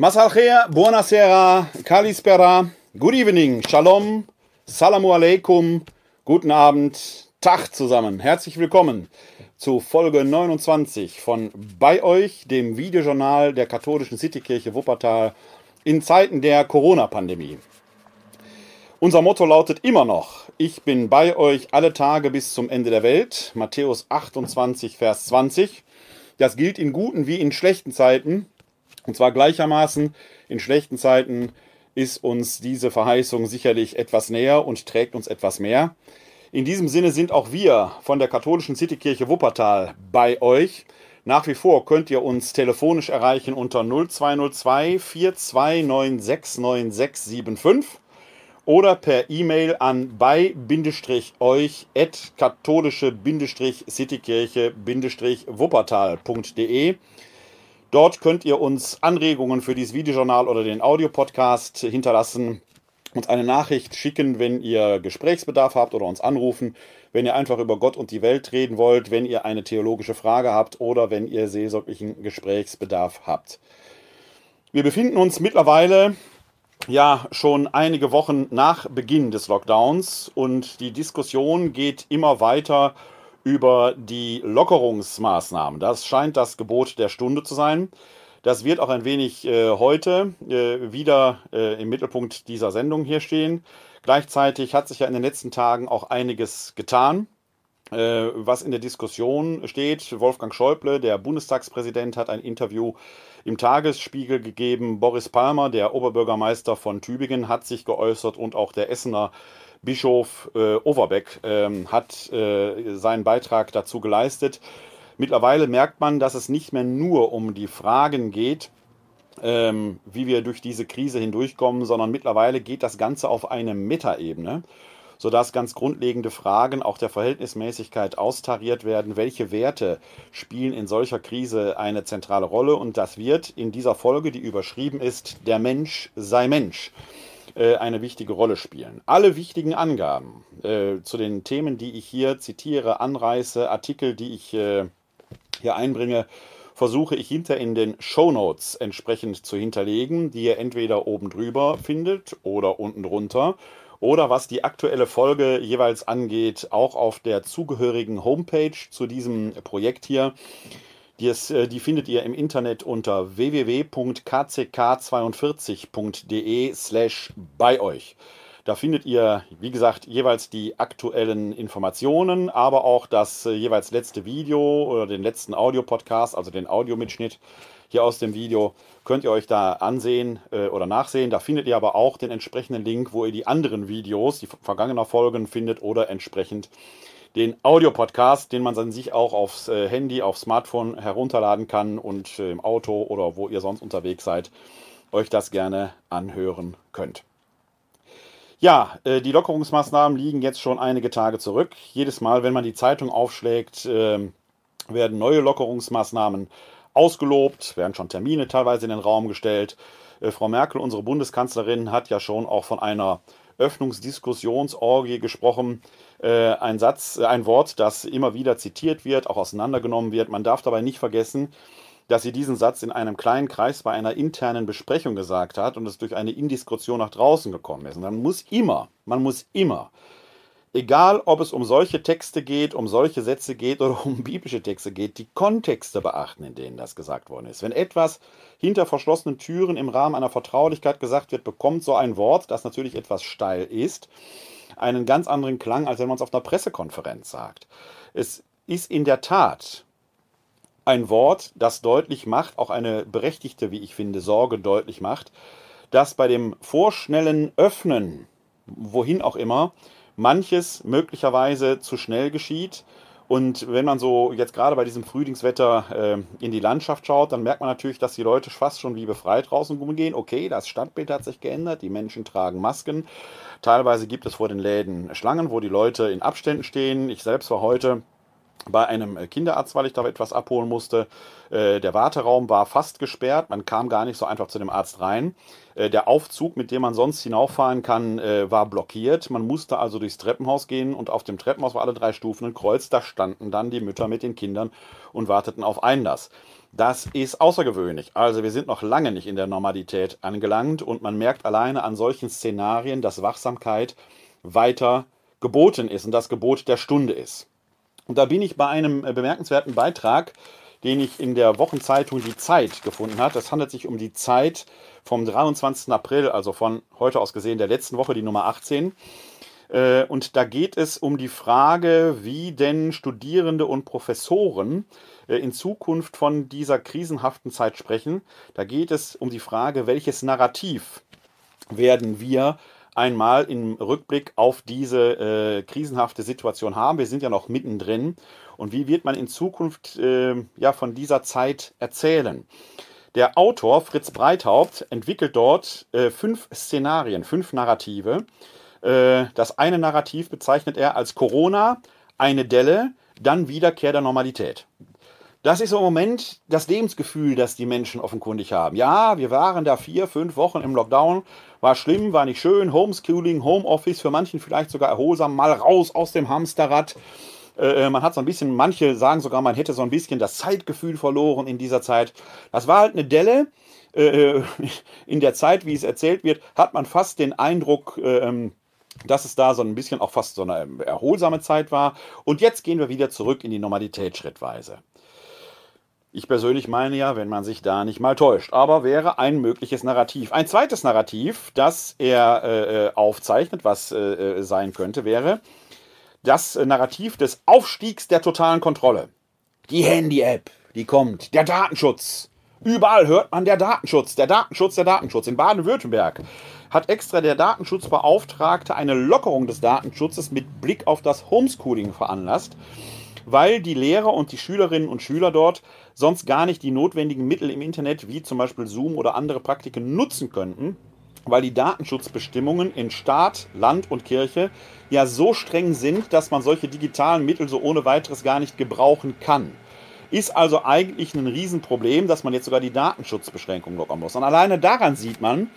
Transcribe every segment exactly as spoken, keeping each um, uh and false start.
Masalchea, buonasera, kalispera, good evening, shalom, salamu alaikum, guten Abend, Tag zusammen. Herzlich willkommen zu Folge neunundzwanzig von Bei Euch, dem Videojournal der katholischen Citykirche Wuppertal in Zeiten der Corona-Pandemie. Unser Motto lautet immer noch, ich bin bei euch alle Tage bis zum Ende der Welt, Matthäus achtundzwanzig, Vers zwanzig. Das gilt in guten wie in schlechten Zeiten. Und zwar gleichermaßen, in schlechten Zeiten ist uns diese Verheißung sicherlich etwas näher und trägt uns etwas mehr. In diesem Sinne sind auch wir von der katholischen Citykirche Wuppertal bei euch. Nach wie vor könnt ihr uns telefonisch erreichen unter null zwei null zwei, vier zwei neun sechs neun sechs sieben fünf oder per E-Mail an bei euch at katholische Citykirche Wuppertal punkt de. Dort könnt ihr uns Anregungen für dieses Videojournal oder den Audiopodcast hinterlassen, uns eine Nachricht schicken, wenn ihr Gesprächsbedarf habt oder uns anrufen, wenn ihr einfach über Gott und die Welt reden wollt, wenn ihr eine theologische Frage habt oder wenn ihr seelsorglichen Gesprächsbedarf habt. Wir befinden uns mittlerweile ja schon einige Wochen nach Beginn des Lockdowns und die Diskussion geht immer weiter über die Lockerungsmaßnahmen. Das scheint das Gebot der Stunde zu sein. Das wird auch ein wenig äh, heute äh, wieder äh, im Mittelpunkt dieser Sendung hier stehen. Gleichzeitig hat sich ja in den letzten Tagen auch einiges getan, äh, was in der Diskussion steht. Wolfgang Schäuble, der Bundestagspräsident, hat ein Interview im Tagesspiegel gegeben. Boris Palmer, der Oberbürgermeister von Tübingen, hat sich geäußert und auch der Essener Bischof äh, Overbeck ähm, hat äh, seinen Beitrag dazu geleistet. Mittlerweile merkt man, dass es nicht mehr nur um die Fragen geht, ähm, wie wir durch diese Krise hindurchkommen, sondern mittlerweile geht das Ganze auf eine Metaebene, sodass ganz grundlegende Fragen auch der Verhältnismäßigkeit austariert werden. Welche Werte spielen in solcher Krise eine zentrale Rolle? Und das wird in dieser Folge, die überschrieben ist, der Mensch sei Mensch, eine wichtige Rolle spielen. Alle wichtigen Angaben äh, zu den Themen, die ich hier zitiere, anreiße, Artikel, die ich äh, hier einbringe, versuche ich hinter in den Shownotes entsprechend zu hinterlegen, die ihr entweder oben drüber findet oder unten drunter oder was die aktuelle Folge jeweils angeht, auch auf der zugehörigen Homepage zu diesem Projekt hier. Die, ist, die findet ihr im Internet unter w w w punkt k c k vier zwei punkt de slash bei euch. Da findet ihr, wie gesagt, jeweils die aktuellen Informationen, aber auch das jeweils letzte Video oder den letzten Audiopodcast, also den Audiomitschnitt hier aus dem Video, könnt ihr euch da ansehen oder nachsehen. Da findet ihr aber auch den entsprechenden Link, wo ihr die anderen Videos, die vergangener Folgen findet oder entsprechend den Audiopodcast, den man dann sich auch aufs Handy, aufs Smartphone herunterladen kann und im Auto oder wo ihr sonst unterwegs seid, euch das gerne anhören könnt. Ja, die Lockerungsmaßnahmen liegen jetzt schon einige Tage zurück. Jedes Mal, wenn man die Zeitung aufschlägt, werden neue Lockerungsmaßnahmen ausgelobt, werden schon Termine teilweise in den Raum gestellt. Frau Merkel, unsere Bundeskanzlerin, hat ja schon auch von einer Öffnungsdiskussionsorgie gesprochen, äh, ein Satz, äh, ein Wort, das immer wieder zitiert wird, auch auseinandergenommen wird. Man darf dabei nicht vergessen, dass sie diesen Satz in einem kleinen Kreis bei einer internen Besprechung gesagt hat und es durch eine Indiskretion nach draußen gekommen ist. Und man muss immer, man muss immer, egal ob es um solche Texte geht, um solche Sätze geht oder um biblische Texte geht, die Kontexte beachten, in denen das gesagt worden ist. Wenn etwas hinter verschlossenen Türen im Rahmen einer Vertraulichkeit gesagt wird, bekommt so ein Wort, das natürlich etwas steil ist, einen ganz anderen Klang, als wenn man es auf einer Pressekonferenz sagt. Es ist in der Tat ein Wort, das deutlich macht, auch eine berechtigte, wie ich finde, Sorge deutlich macht, dass bei dem vorschnellen Öffnen, wohin auch immer, manches möglicherweise zu schnell geschieht. Und wenn man so jetzt gerade bei diesem Frühlingswetter äh, in die Landschaft schaut, dann merkt man natürlich, dass die Leute fast schon wie befreit draußen rumgehen. Okay, das Stadtbild hat sich geändert, die Menschen tragen Masken. Teilweise gibt es vor den Läden Schlangen, wo die Leute in Abständen stehen. Ich selbst war heute bei einem Kinderarzt, weil ich da etwas abholen musste. Der Warteraum war fast gesperrt, man kam gar nicht so einfach zu dem Arzt rein. Der Aufzug, mit dem man sonst hinauffahren kann, war blockiert. Man musste also durchs Treppenhaus gehen und auf dem Treppenhaus war alle drei Stufen ein Kreuz. Da standen dann die Mütter mit den Kindern und warteten auf Einlass. Das ist außergewöhnlich. Also wir sind noch lange nicht in der Normalität angelangt und man merkt alleine an solchen Szenarien, dass Wachsamkeit weiter geboten ist und das Gebot der Stunde ist. Und da bin ich bei einem bemerkenswerten Beitrag, den ich in der Wochenzeitung Die Zeit gefunden habe. Das handelt sich um die Zeit vom dreiundzwanzigsten April, also von heute aus gesehen der letzten Woche, die Nummer achtzehn. Und da geht es um die Frage, wie denn Studierende und Professoren in Zukunft von dieser krisenhaften Zeit sprechen. Da geht es um die Frage, welches Narrativ werden wir einmal im Rückblick auf diese äh, krisenhafte Situation haben. Wir sind ja noch mittendrin. Und wie wird man in Zukunft äh, ja, von dieser Zeit erzählen? Der Autor Fritz Breithaupt entwickelt dort äh, fünf Szenarien, fünf Narrative. Äh, das eine Narrativ bezeichnet er als Corona, eine Delle, dann Wiederkehr der Normalität. Das ist im Moment das Lebensgefühl, das die Menschen offenkundig haben. Ja, wir waren da vier, fünf Wochen im Lockdown, war schlimm, war nicht schön, Homeschooling, Homeoffice, für manchen vielleicht sogar erholsam, mal raus aus dem Hamsterrad. Äh, man hat so ein bisschen, manche sagen sogar, man hätte so ein bisschen das Zeitgefühl verloren in dieser Zeit. Das war halt eine Delle. Äh, in der Zeit, wie es erzählt wird, hat man fast den Eindruck, äh, dass es da so ein bisschen auch fast so eine erholsame Zeit war. Und jetzt gehen wir wieder zurück in die Normalität schrittweise. Ich persönlich meine ja, wenn man sich da nicht mal täuscht, aber wäre ein mögliches Narrativ. Ein zweites Narrativ, das er äh, aufzeichnet, was äh, sein könnte, wäre das Narrativ des Aufstiegs der totalen Kontrolle. Die Handy-App, die kommt, der Datenschutz. Überall hört man der Datenschutz, der Datenschutz, der Datenschutz. In Baden-Württemberg hat extra der Datenschutzbeauftragte eine Lockerung des Datenschutzes mit Blick auf das Homeschooling veranlasst, weil die Lehrer und die Schülerinnen und Schüler dort sonst gar nicht die notwendigen Mittel im Internet, wie zum Beispiel Zoom oder andere Praktiken, nutzen könnten, weil die Datenschutzbestimmungen in Staat, Land und Kirche ja so streng sind, dass man solche digitalen Mittel so ohne weiteres gar nicht gebrauchen kann. Ist also eigentlich ein Riesenproblem, dass man jetzt sogar die Datenschutzbeschränkung lockern muss. Und alleine daran sieht man,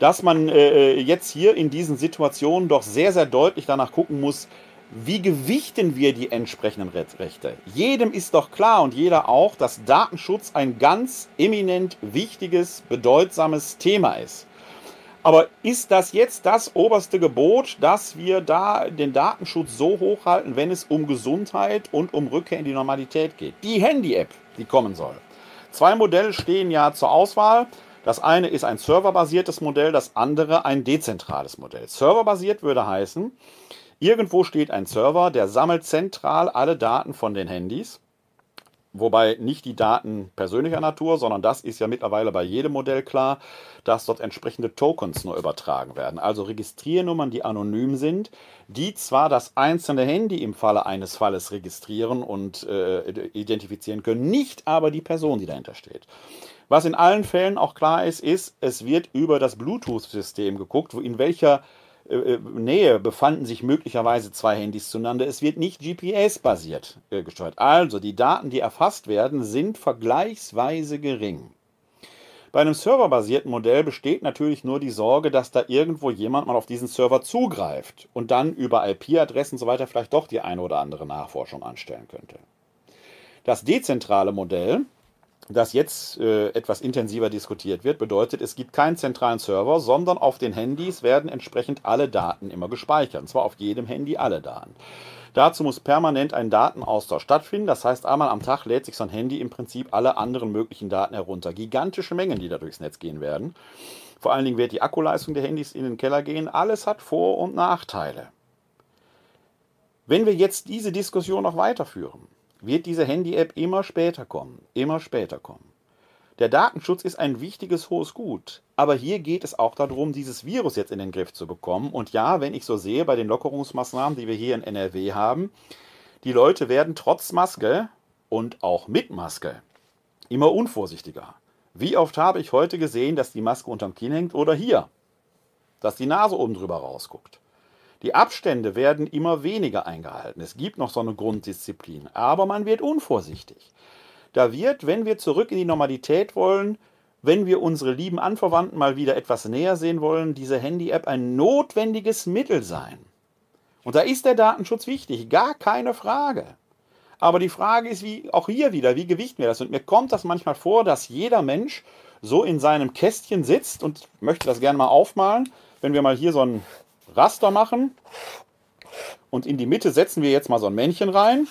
dass man äh, jetzt hier in diesen Situationen doch sehr, sehr deutlich danach gucken muss, wie gewichten wir die entsprechenden Rechte? Jedem ist doch klar und jeder auch, dass Datenschutz ein ganz eminent wichtiges, bedeutsames Thema ist. Aber ist das jetzt das oberste Gebot, dass wir da den Datenschutz so hochhalten, wenn es um Gesundheit und um Rückkehr in die Normalität geht? Die Handy-App, die kommen soll. Zwei Modelle stehen ja zur Auswahl. Das eine ist ein serverbasiertes Modell, das andere ein dezentrales Modell. Serverbasiert würde heißen, irgendwo steht ein Server, der sammelt zentral alle Daten von den Handys, wobei nicht die Daten persönlicher Natur, sondern das ist ja mittlerweile bei jedem Modell klar, dass dort entsprechende Tokens nur übertragen werden, also Registriernummern, die anonym sind, die zwar das einzelne Handy im Falle eines Falles registrieren und äh, identifizieren können, nicht aber die Person, die dahinter steht. Was in allen Fällen auch klar ist, ist, es wird über das Bluetooth-System geguckt, wo in welcher Nähe befanden sich möglicherweise zwei Handys zueinander. Es wird nicht G P S-basiert äh, gesteuert. Also die Daten, die erfasst werden, sind vergleichsweise gering. Bei einem serverbasierten Modell besteht natürlich nur die Sorge, dass da irgendwo jemand mal auf diesen Server zugreift und dann über I P-Adressen und so weiter vielleicht doch die eine oder andere Nachforschung anstellen könnte. Das dezentrale Modell, das jetzt äh, etwas intensiver diskutiert wird, bedeutet, es gibt keinen zentralen Server, sondern auf den Handys werden entsprechend alle Daten immer gespeichert. Und zwar auf jedem Handy alle Daten. Dazu muss permanent ein Datenaustausch stattfinden. Das heißt, einmal am Tag lädt sich so ein Handy im Prinzip alle anderen möglichen Daten herunter. Gigantische Mengen, die da durchs Netz gehen werden. Vor allen Dingen wird die Akkuleistung der Handys in den Keller gehen. Alles hat Vor- und Nachteile. Wenn wir jetzt diese Diskussion noch weiterführen, wird diese Handy-App immer später kommen, immer später kommen. Der Datenschutz ist ein wichtiges, hohes Gut, aber hier geht es auch darum, dieses Virus jetzt in den Griff zu bekommen. Und ja, wenn ich so sehe, bei den Lockerungsmaßnahmen, die wir hier in N R W haben, die Leute werden trotz Maske und auch mit Maske immer unvorsichtiger. Wie oft habe ich heute gesehen, dass die Maske unterm Kinn hängt oder hier, dass die Nase oben drüber rausguckt. Die Abstände werden immer weniger eingehalten. Es gibt noch so eine Grunddisziplin, aber man wird unvorsichtig. Da wird, wenn wir zurück in die Normalität wollen, wenn wir unsere lieben Anverwandten mal wieder etwas näher sehen wollen, diese Handy-App ein notwendiges Mittel sein. Und da ist der Datenschutz wichtig, gar keine Frage. Aber die Frage ist, wie auch hier wieder, wie gewichten wir das? Und mir kommt das manchmal vor, dass jeder Mensch so in seinem Kästchen sitzt, und ich möchte das gerne mal aufmalen, wenn wir mal hier so ein Raster machen und in die Mitte setzen wir jetzt mal so ein Männchen rein.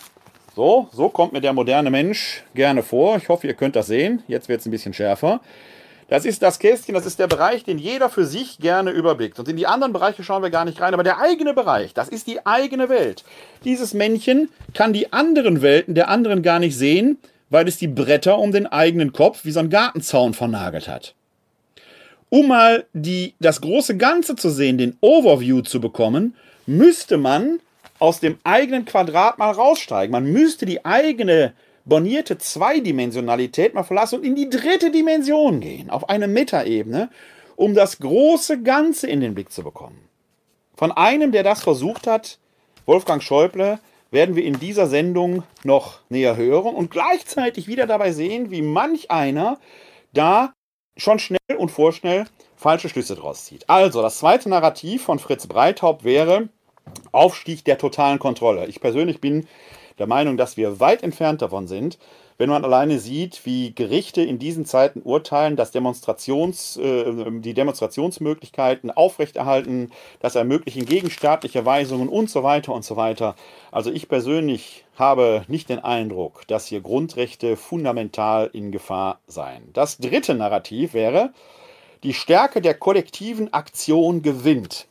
So, so kommt mir der moderne Mensch gerne vor. Ich hoffe, ihr könnt das sehen. Jetzt wird es ein bisschen schärfer. Das ist das Kästchen, das ist der Bereich, den jeder für sich gerne überblickt. Und in die anderen Bereiche schauen wir gar nicht rein. Aber der eigene Bereich, das ist die eigene Welt. Dieses Männchen kann die anderen Welten der anderen gar nicht sehen, weil es die Bretter um den eigenen Kopf wie so ein Gartenzaun vernagelt hat. Um mal die, das große Ganze zu sehen, den Overview zu bekommen, müsste man aus dem eigenen Quadrat mal raussteigen. Man müsste die eigene bornierte Zweidimensionalität mal verlassen und in die dritte Dimension gehen, auf eine Metaebene, um das große Ganze in den Blick zu bekommen. Von einem, der das versucht hat, Wolfgang Schäuble, werden wir in dieser Sendung noch näher hören und gleichzeitig wieder dabei sehen, wie manch einer da schon schnell und vorschnell falsche Schlüsse draus zieht. Also, das zweite Narrativ von Fritz Breithaupt wäre Aufstieg der totalen Kontrolle. Ich persönlich bin der Meinung, dass wir weit entfernt davon sind, wenn man alleine sieht, wie Gerichte in diesen Zeiten urteilen, dass Demonstrations, äh, die Demonstrationsmöglichkeiten aufrechterhalten, das ermöglichen gegenstaatliche Weisungen und so weiter und so weiter. Also ich persönlich habe nicht den Eindruck, dass hier Grundrechte fundamental in Gefahr seien. Das dritte Narrativ wäre, die Stärke der kollektiven Aktion gewinnt.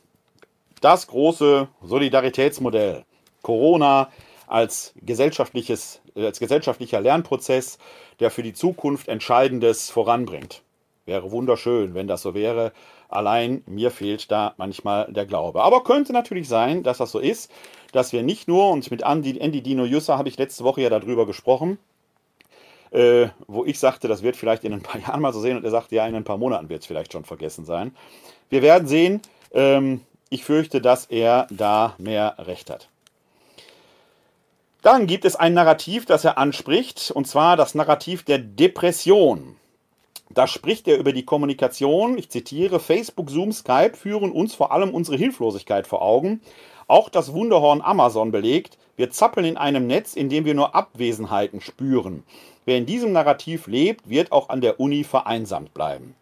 Das große Solidaritätsmodell. Corona als gesellschaftliches, als gesellschaftlicher Lernprozess, der für die Zukunft Entscheidendes voranbringt. Wäre wunderschön, wenn das so wäre. Allein mir fehlt da manchmal der Glaube. Aber könnte natürlich sein, dass das so ist, dass wir nicht nur, und mit Andy, Andy Dino Jussa habe ich letzte Woche ja darüber gesprochen, äh, wo ich sagte, das wird vielleicht in ein paar Jahren mal so sehen, und er sagte, ja, in ein paar Monaten wird es vielleicht schon vergessen sein. Wir werden sehen, ähm, ich fürchte, dass er da mehr Recht hat. Dann gibt es ein Narrativ, das er anspricht, und zwar das Narrativ der Depression. Da spricht er über die Kommunikation, ich zitiere, Facebook, Zoom, Skype führen uns vor allem unsere Hilflosigkeit vor Augen. Auch das Wunderhorn Amazon belegt, wir zappeln in einem Netz, in dem wir nur Abwesenheiten spüren. Wer in diesem Narrativ lebt, wird auch an der Uni vereinsamt bleiben.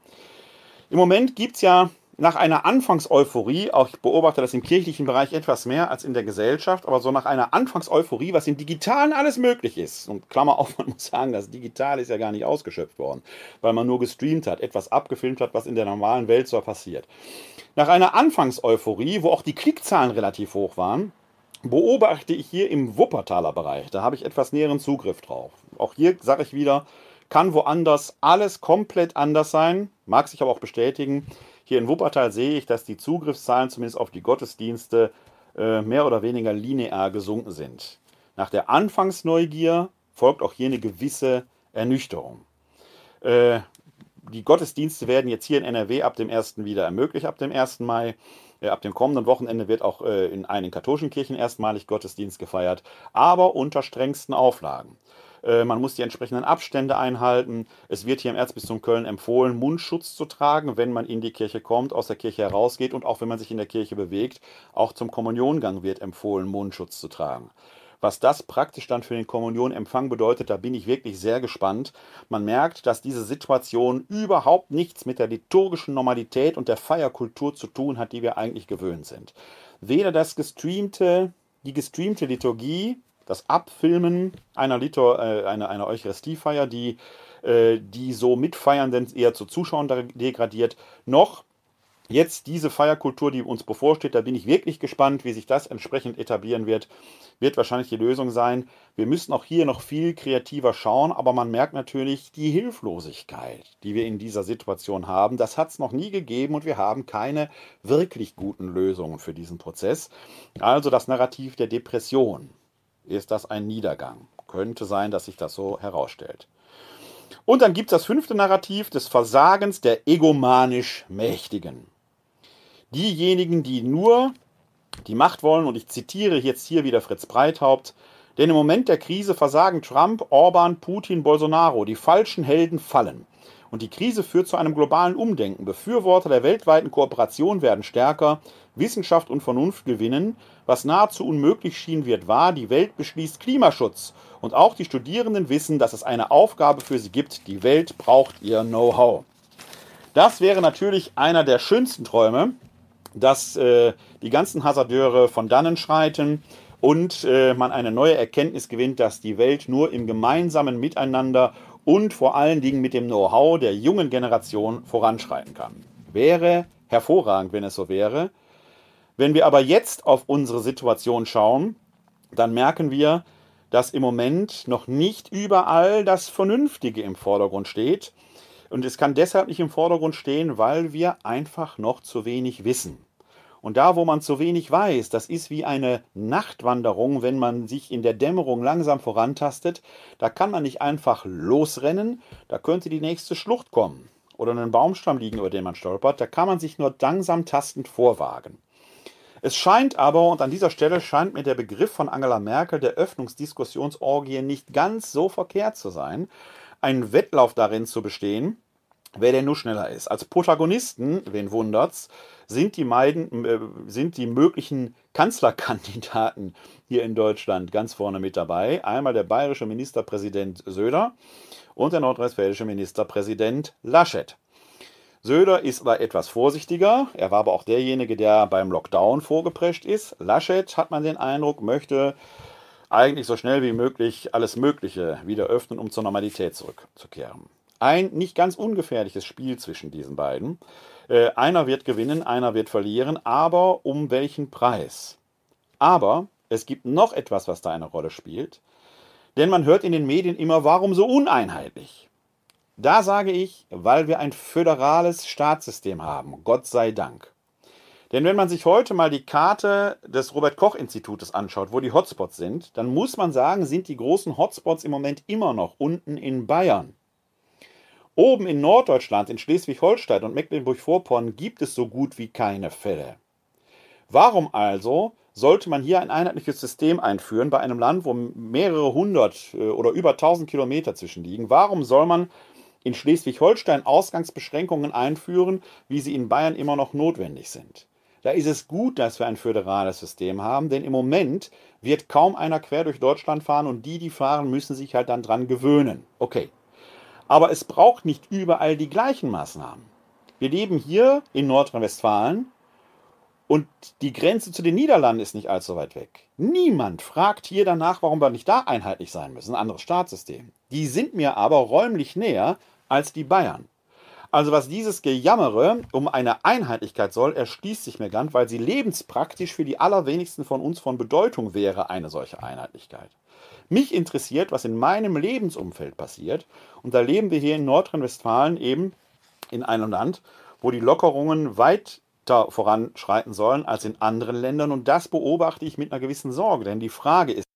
Im Moment gibt es ja nach einer Anfangseuphorie, auch ich beobachte das im kirchlichen Bereich etwas mehr als in der Gesellschaft, aber so nach einer Anfangseuphorie, was im Digitalen alles möglich ist. Und Klammer auf, man muss sagen, das Digitale ist ja gar nicht ausgeschöpft worden, weil man nur gestreamt hat, etwas abgefilmt hat, was in der normalen Welt so passiert. Nach einer Anfangseuphorie, wo auch die Klickzahlen relativ hoch waren, beobachte ich hier im Wuppertaler Bereich, da habe ich etwas näheren Zugriff drauf. Auch hier sage ich wieder, kann woanders alles komplett anders sein, mag sich aber auch bestätigen. Hier in Wuppertal sehe ich, dass die Zugriffszahlen zumindest auf die Gottesdienste äh, mehr oder weniger linear gesunken sind. Nach der Anfangsneugier folgt auch hier eine gewisse Ernüchterung. Äh, die Gottesdienste werden jetzt hier in N R W ab dem ersten wieder ermöglicht, ab dem ersten Mai. Äh, ab dem kommenden Wochenende wird auch äh, in einigen katholischen Kirchen erstmalig Gottesdienst gefeiert, aber unter strengsten Auflagen. Man muss die entsprechenden Abstände einhalten. Es wird hier im Erzbistum Köln empfohlen, Mundschutz zu tragen, wenn man in die Kirche kommt, aus der Kirche herausgeht und auch wenn man sich in der Kirche bewegt. Auch zum Kommuniongang wird empfohlen, Mundschutz zu tragen. Was das praktisch dann für den Kommunionempfang bedeutet, da bin ich wirklich sehr gespannt. Man merkt, dass diese Situation überhaupt nichts mit der liturgischen Normalität und der Feierkultur zu tun hat, die wir eigentlich gewöhnt sind. Weder das gestreamte, die gestreamte Liturgie, das Abfilmen einer, Litur, äh, einer, einer Eucharistiefeier, die, äh, die so Mitfeiernden eher zu Zuschauern degradiert, noch jetzt diese Feierkultur, die uns bevorsteht, da bin ich wirklich gespannt, wie sich das entsprechend etablieren wird, wird wahrscheinlich die Lösung sein. Wir müssen auch hier noch viel kreativer schauen, aber man merkt natürlich die Hilflosigkeit, die wir in dieser Situation haben. Das hat es noch nie gegeben und wir haben keine wirklich guten Lösungen für diesen Prozess. Also das Narrativ der Depression. Ist das ein Niedergang? Könnte sein, dass sich das so herausstellt. Und dann gibt es das fünfte Narrativ des Versagens der egomanisch Mächtigen. Diejenigen, die nur die Macht wollen, und ich zitiere jetzt hier wieder Fritz Breithaupt, denn im Moment der Krise versagen Trump, Orban, Putin, Bolsonaro, die falschen Helden fallen. Und die Krise führt zu einem globalen Umdenken. Befürworter der weltweiten Kooperation werden stärker, Wissenschaft und Vernunft gewinnen. Was nahezu unmöglich schien, wird wahr. Die Welt beschließt Klimaschutz. Und auch die Studierenden wissen, dass es eine Aufgabe für sie gibt. Die Welt braucht ihr Know-how. Das wäre natürlich einer der schönsten Träume, dass äh, die ganzen Hasardeure von dannen schreiten und äh, man eine neue Erkenntnis gewinnt, dass die Welt nur im gemeinsamen Miteinander und vor allen Dingen mit dem Know-how der jungen Generation voranschreiten kann. Wäre hervorragend, wenn es so wäre. Wenn wir aber jetzt auf unsere Situation schauen, dann merken wir, dass im Moment noch nicht überall das Vernünftige im Vordergrund steht. Und es kann deshalb nicht im Vordergrund stehen, weil wir einfach noch zu wenig wissen. Und da, wo man zu wenig weiß, das ist wie eine Nachtwanderung, wenn man sich in der Dämmerung langsam vorantastet, da kann man nicht einfach losrennen, da könnte die nächste Schlucht kommen oder einen Baumstamm liegen, über den man stolpert, da kann man sich nur langsam tastend vorwagen. Es scheint aber, und an dieser Stelle scheint mir der Begriff von Angela Merkel der Öffnungsdiskussionsorgie nicht ganz so verkehrt zu sein, einen Wettlauf darin zu bestehen, wer denn nur schneller ist. Als Protagonisten, wen wundert's, sind die, meiden, äh, sind die möglichen Kanzlerkandidaten hier in Deutschland ganz vorne mit dabei. Einmal der bayerische Ministerpräsident Söder und der nordrhein-westfälische Ministerpräsident Laschet. Söder ist da etwas vorsichtiger, er war aber auch derjenige, der beim Lockdown vorgeprescht ist. Laschet, hat man den Eindruck, möchte eigentlich so schnell wie möglich alles Mögliche wieder öffnen, um zur Normalität zurückzukehren. Ein nicht ganz ungefährliches Spiel zwischen diesen beiden. Äh, einer wird gewinnen, einer wird verlieren, aber um welchen Preis? Aber es gibt noch etwas, was da eine Rolle spielt, denn man hört in den Medien immer, warum so uneinheitlich? Da sage ich, weil wir ein föderales Staatssystem haben, Gott sei Dank. Denn wenn man sich heute mal die Karte des Robert-Koch-Institutes anschaut, wo die Hotspots sind, dann muss man sagen, sind die großen Hotspots im Moment immer noch unten in Bayern. Oben in Norddeutschland, in Schleswig-Holstein und Mecklenburg-Vorpommern gibt es so gut wie keine Fälle. Warum also sollte man hier ein einheitliches System einführen bei einem Land, wo mehrere hundert oder über tausend Kilometer zwischen liegen? Warum soll man in Schleswig-Holstein Ausgangsbeschränkungen einführen, wie sie in Bayern immer noch notwendig sind? Da ist es gut, dass wir ein föderales System haben, denn im Moment wird kaum einer quer durch Deutschland fahren und die, die fahren, müssen sich halt dann dran gewöhnen. Okay. Aber es braucht nicht überall die gleichen Maßnahmen. Wir leben hier in Nordrhein-Westfalen und die Grenze zu den Niederlanden ist nicht allzu weit weg. Niemand fragt hier danach, warum wir nicht da einheitlich sein müssen, ein anderes Staatssystem. Die sind mir aber räumlich näher als die Bayern. Also was dieses Gejammere um eine Einheitlichkeit soll, erschließt sich mir ganz, weil sie lebenspraktisch für die allerwenigsten von uns von Bedeutung wäre, eine solche Einheitlichkeit. Mich interessiert, was in meinem Lebensumfeld passiert. Und da leben wir hier in Nordrhein-Westfalen eben in einem Land, wo die Lockerungen weiter voranschreiten sollen als in anderen Ländern. Und das beobachte ich mit einer gewissen Sorge. Denn die Frage ist,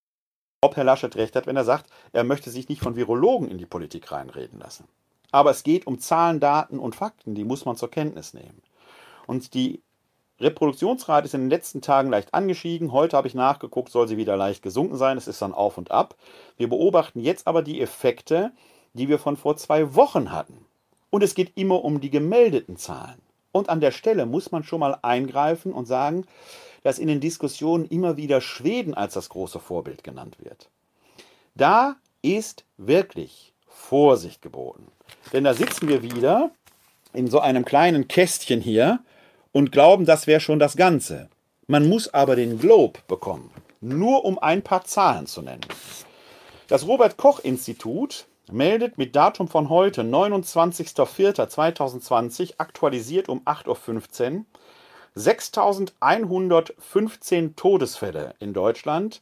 ob Herr Laschet recht hat, wenn er sagt, er möchte sich nicht von Virologen in die Politik reinreden lassen. Aber es geht um Zahlen, Daten und Fakten. Die muss man zur Kenntnis nehmen. Und die Reproduktionsrate ist in den letzten Tagen leicht angestiegen. Heute habe ich nachgeguckt, soll sie wieder leicht gesunken sein. Es ist dann auf und ab. Wir beobachten jetzt aber die Effekte, die wir von vor zwei Wochen hatten. Und es geht immer um die gemeldeten Zahlen. Und an der Stelle muss man schon mal eingreifen und sagen, dass in den Diskussionen immer wieder Schweden als das große Vorbild genannt wird. Da ist wirklich Vorsicht geboten. Denn da sitzen wir wieder in so einem kleinen Kästchen hier und glauben, das wäre schon das Ganze. Man muss aber den Globe bekommen, nur um ein paar Zahlen zu nennen. Das Robert-Koch-Institut meldet mit Datum von heute, neunundzwanzigster vierter zweitausendzwanzig, aktualisiert um acht Uhr fünfzehn, sechstausendeinhundertfünfzehn Todesfälle in Deutschland,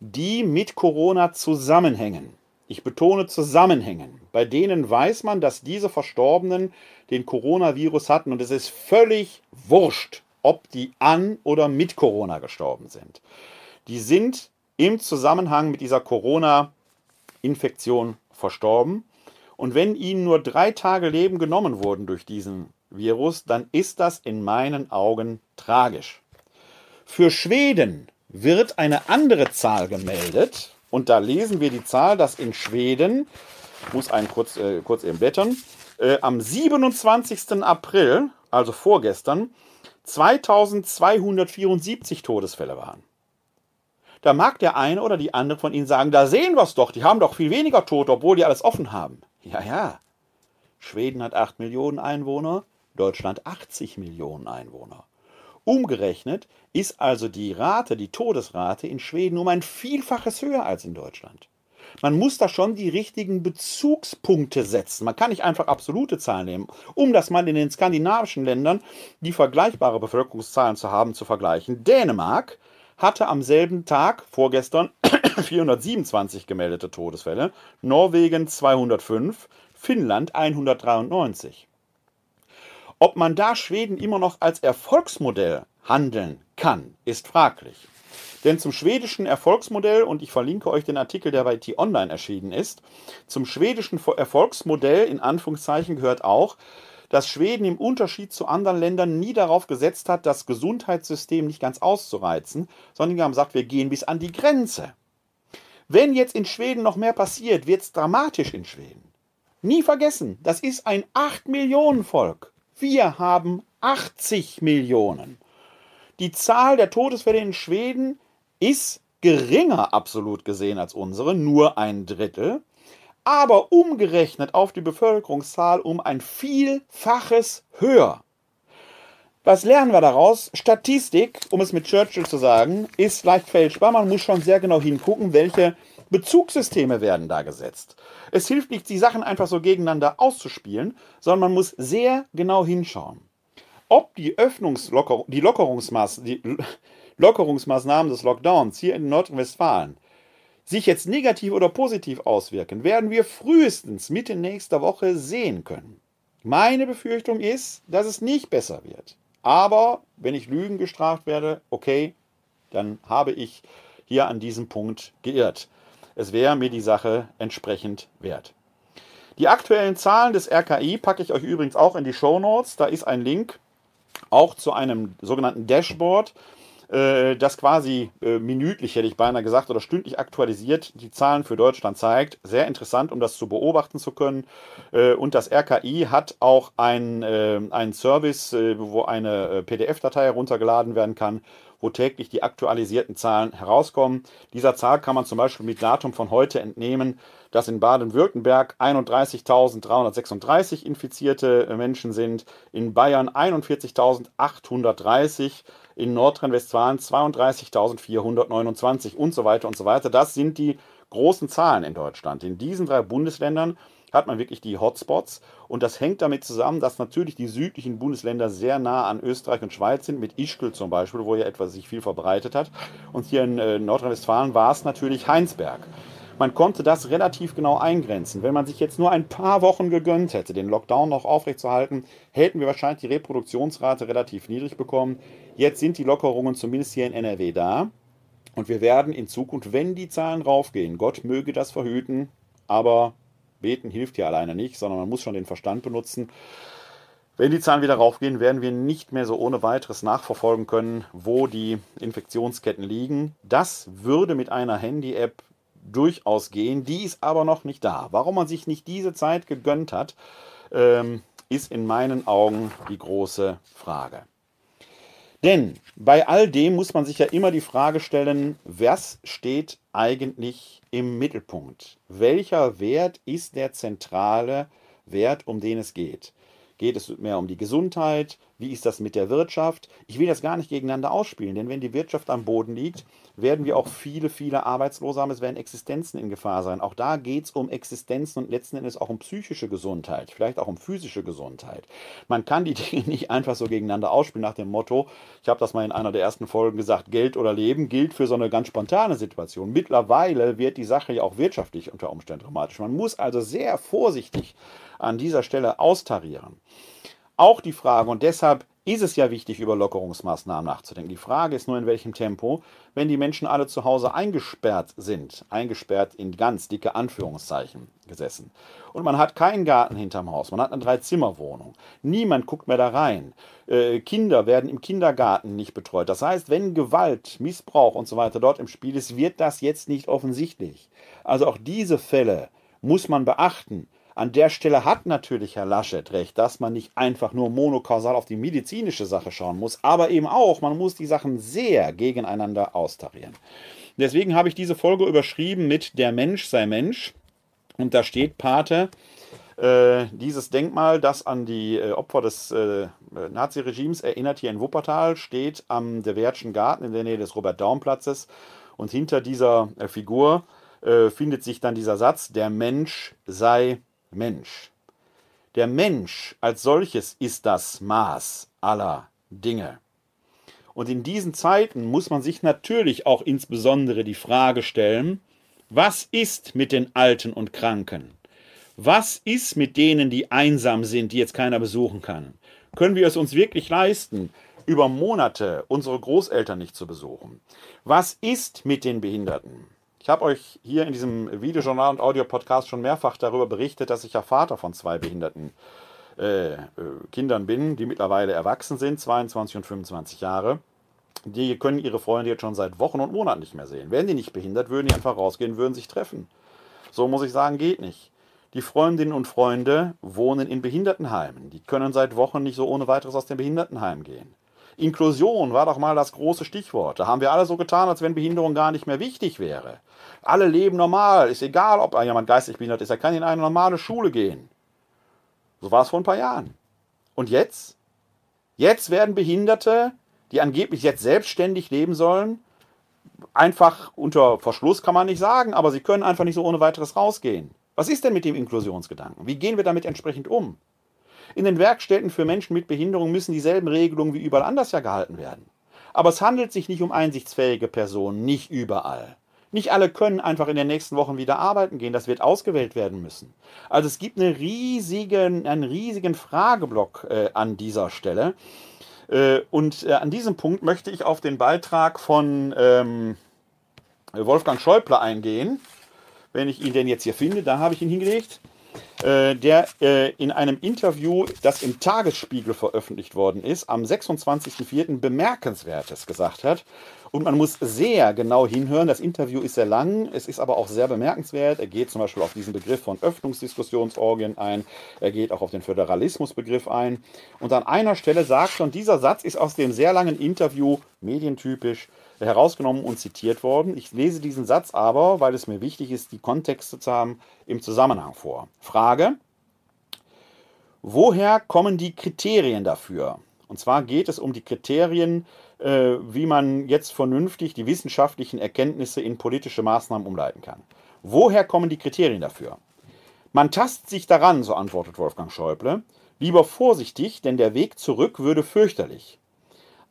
die mit Corona zusammenhängen. Ich betone zusammenhängen. Bei denen weiß man, dass diese Verstorbenen den Coronavirus hatten und es ist völlig wurscht, ob die an oder mit Corona gestorben sind. Die sind im Zusammenhang mit dieser Corona-Infektion verstorben und wenn ihnen nur drei Tage Leben genommen wurden durch diesen Virus, dann ist das in meinen Augen tragisch. Für Schweden wird eine andere Zahl gemeldet. Und da lesen wir die Zahl, dass in Schweden, muss einen kurz, äh, kurz eben blättern, äh, am siebenundzwanzigsten April, also vorgestern, zweitausendzweihundertvierundsiebzig Todesfälle waren. Da mag der eine oder die andere von Ihnen sagen, da sehen wir es doch, die haben doch viel weniger Tote, obwohl die alles offen haben. Ja, ja, Schweden hat acht Millionen Einwohner, Deutschland achtzig Millionen Einwohner. Umgerechnet ist also die Rate, die Todesrate in Schweden um ein Vielfaches höher als in Deutschland. Man muss da schon die richtigen Bezugspunkte setzen. Man kann nicht einfach absolute Zahlen nehmen, um das mal in den skandinavischen Ländern, die vergleichbare Bevölkerungszahlen zu haben, zu vergleichen. Dänemark hatte am selben Tag, vorgestern, vierhundertsiebenundzwanzig gemeldete Todesfälle, Norwegen zweihundertfünf, Finnland hundertdreiundneunzig. Ob man da Schweden immer noch als Erfolgsmodell handeln kann, ist fraglich. Denn zum schwedischen Erfolgsmodell, und ich verlinke euch den Artikel, der bei T-Online erschienen ist, zum schwedischen Erfolgsmodell in Anführungszeichen gehört auch, dass Schweden im Unterschied zu anderen Ländern nie darauf gesetzt hat, das Gesundheitssystem nicht ganz auszureizen, sondern haben gesagt, wir gehen bis an die Grenze. Wenn jetzt in Schweden noch mehr passiert, wird es dramatisch in Schweden. Nie vergessen, das ist ein acht Millionen Volk. Wir haben achtzig Millionen. Die Zahl der Todesfälle in Schweden ist geringer absolut gesehen als unsere, nur ein Drittel, aber umgerechnet auf die Bevölkerungszahl um ein Vielfaches höher. Was lernen wir daraus? Statistik, um es mit Churchill zu sagen, ist leicht fälschbar. Man muss schon sehr genau hingucken, welche Bezugssysteme werden da gesetzt. Es hilft nicht, die Sachen einfach so gegeneinander auszuspielen, sondern man muss sehr genau hinschauen. Ob die, Öffnungslocker- die, Lockerungsmaß- die Lockerungsmaßnahmen des Lockdowns hier in Nordrhein-Westfalen sich jetzt negativ oder positiv auswirken, werden wir frühestens Mitte nächster Woche sehen können. Meine Befürchtung ist, dass es nicht besser wird. Aber wenn ich Lügen gestraft werde, okay, dann habe ich hier an diesem Punkt geirrt. Es wäre mir die Sache entsprechend wert. Die aktuellen Zahlen des R K I packe ich euch übrigens auch in die Shownotes. Da ist ein Link auch zu einem sogenannten Dashboard, das quasi minütlich, hätte ich beinahe gesagt, oder stündlich aktualisiert die Zahlen für Deutschland zeigt. Sehr interessant, um das zu beobachten zu können. Und das R K I hat auch einen, einen Service, wo eine P D F-Datei heruntergeladen werden kann, wo täglich die aktualisierten Zahlen herauskommen. Dieser Zahl kann man zum Beispiel mit Datum von heute entnehmen, dass in Baden-Württemberg einunddreißigtausenddreihundertsechsunddreißig infizierte Menschen sind, in Bayern einundvierzigtausendachthundertdreißig, in Nordrhein-Westfalen zweiunddreißigtausendvierhundertneunundzwanzig und so weiter und so weiter. Das sind die großen Zahlen in Deutschland. In diesen drei Bundesländern hat man wirklich die Hotspots. Und das hängt damit zusammen, dass natürlich die südlichen Bundesländer sehr nah an Österreich und Schweiz sind, mit Ischgl zum Beispiel, wo ja etwas sich viel verbreitet hat. Und hier in äh, Nordrhein-Westfalen war es natürlich Heinsberg. Man konnte das relativ genau eingrenzen. Wenn man sich jetzt nur ein paar Wochen gegönnt hätte, den Lockdown noch aufrechtzuerhalten, hätten wir wahrscheinlich die Reproduktionsrate relativ niedrig bekommen. Jetzt sind die Lockerungen zumindest hier in N R W da. Und wir werden in Zukunft, wenn die Zahlen raufgehen, Gott möge das verhüten, aber beten hilft ja alleine nicht, sondern man muss schon den Verstand benutzen. Wenn die Zahlen wieder raufgehen, werden wir nicht mehr so ohne weiteres nachverfolgen können, wo die Infektionsketten liegen. Das würde mit einer Handy-App durchaus gehen. Die ist aber noch nicht da. Warum man sich nicht diese Zeit gegönnt hat, ist in meinen Augen die große Frage. Denn bei all dem muss man sich ja immer die Frage stellen, was steht eigentlich im Mittelpunkt? Welcher Wert ist der zentrale Wert, um den es geht? Geht es mehr um die Gesundheit? Wie ist das mit der Wirtschaft? Ich will das gar nicht gegeneinander ausspielen, denn wenn die Wirtschaft am Boden liegt, werden wir auch viele, viele Arbeitslose haben. Es werden Existenzen in Gefahr sein. Auch da geht es um Existenzen und letzten Endes auch um psychische Gesundheit, vielleicht auch um physische Gesundheit. Man kann die Dinge nicht einfach so gegeneinander ausspielen nach dem Motto, ich habe das mal in einer der ersten Folgen gesagt, Geld oder Leben gilt für so eine ganz spontane Situation. Mittlerweile wird die Sache ja auch wirtschaftlich unter Umständen dramatisch. Man muss also sehr vorsichtig an dieser Stelle austarieren. Auch die Frage, und deshalb ist es ja wichtig, über Lockerungsmaßnahmen nachzudenken. Die Frage ist nur, in welchem Tempo. Wenn die Menschen alle zu Hause eingesperrt sind, eingesperrt in ganz dicke Anführungszeichen gesessen, und man hat keinen Garten hinterm Haus, man hat eine Dreizimmerwohnung, niemand guckt mehr da rein, äh, Kinder werden im Kindergarten nicht betreut. Das heißt, wenn Gewalt, Missbrauch und so weiter dort im Spiel ist, wird das jetzt nicht offensichtlich. Also auch diese Fälle muss man beachten. An der Stelle hat natürlich Herr Laschet recht, dass man nicht einfach nur monokausal auf die medizinische Sache schauen muss, aber eben auch, man muss die Sachen sehr gegeneinander austarieren. Deswegen habe ich diese Folge überschrieben mit Der Mensch sei Mensch. Und da steht, Pate, äh, dieses Denkmal, das an die äh, Opfer des äh, Naziregimes erinnert, hier in Wuppertal, steht am Devertschen Garten in der Nähe des Robert-Daum-Platzes. Und hinter dieser äh, Figur äh, findet sich dann dieser Satz, der Mensch sei Mensch. Der Mensch als solches ist das Maß aller Dinge. Und in diesen Zeiten muss man sich natürlich auch insbesondere die Frage stellen, was ist mit den Alten und Kranken? Was ist mit denen, die einsam sind, die jetzt keiner besuchen kann? Können wir es uns wirklich leisten, über Monate unsere Großeltern nicht zu besuchen? Was ist mit den Behinderten? Ich habe euch hier in diesem Videojournal und Audio-Podcast schon mehrfach darüber berichtet, dass ich ja Vater von zwei behinderten äh, äh, Kindern bin, die mittlerweile erwachsen sind, zweiundzwanzig und fünfundzwanzig Jahre. Die können ihre Freunde jetzt schon seit Wochen und Monaten nicht mehr sehen. Wären die nicht behindert, würden die einfach rausgehen, würden sich treffen. So muss ich sagen, geht nicht. Die Freundinnen und Freunde wohnen in Behindertenheimen. Die können seit Wochen nicht so ohne weiteres aus dem Behindertenheim gehen. Inklusion war doch mal das große Stichwort. Da haben wir alle so getan, als wenn Behinderung gar nicht mehr wichtig wäre. Alle leben normal, ist egal, ob jemand geistig behindert ist, er kann in eine normale Schule gehen. So war es vor ein paar Jahren. Und jetzt? Jetzt werden Behinderte, die angeblich jetzt selbstständig leben sollen, einfach unter Verschluss kann man nicht sagen, aber sie können einfach nicht so ohne weiteres rausgehen. Was ist denn mit dem Inklusionsgedanken? Wie gehen wir damit entsprechend um? In den Werkstätten für Menschen mit Behinderung müssen dieselben Regelungen wie überall anders ja gehalten werden. Aber es handelt sich nicht um einsichtsfähige Personen, nicht überall. Nicht alle können einfach in den nächsten Wochen wieder arbeiten gehen, das wird ausgewählt werden müssen. Also es gibt eine riesigen, einen riesigen Frageblock äh, an dieser Stelle. Äh, und äh, an diesem Punkt möchte ich auf den Beitrag von ähm, Wolfgang Schäuble eingehen. Wenn ich ihn denn jetzt hier finde, da habe ich ihn hingelegt. Der äh, in einem Interview, das im Tagesspiegel veröffentlicht worden ist, am sechsundzwanzigsten vierten Bemerkenswertes gesagt hat. Und man muss sehr genau hinhören. Das Interview ist sehr lang, es ist aber auch sehr bemerkenswert. Er geht zum Beispiel auf diesen Begriff von Öffnungsdiskussionsorgien ein. Er geht auch auf den Föderalismusbegriff ein. Und an einer Stelle sagt, und dieser Satz ist aus dem sehr langen Interview medientypisch herausgenommen und zitiert worden. Ich lese diesen Satz aber, weil es mir wichtig ist, die Kontexte zu haben, im Zusammenhang vor. Frage: Woher kommen die Kriterien dafür? Und zwar geht es um die Kriterien, äh, wie man jetzt vernünftig die wissenschaftlichen Erkenntnisse in politische Maßnahmen umleiten kann. Woher kommen die Kriterien dafür? Man tastet sich daran, so antwortet Wolfgang Schäuble, lieber vorsichtig, denn der Weg zurück würde fürchterlich.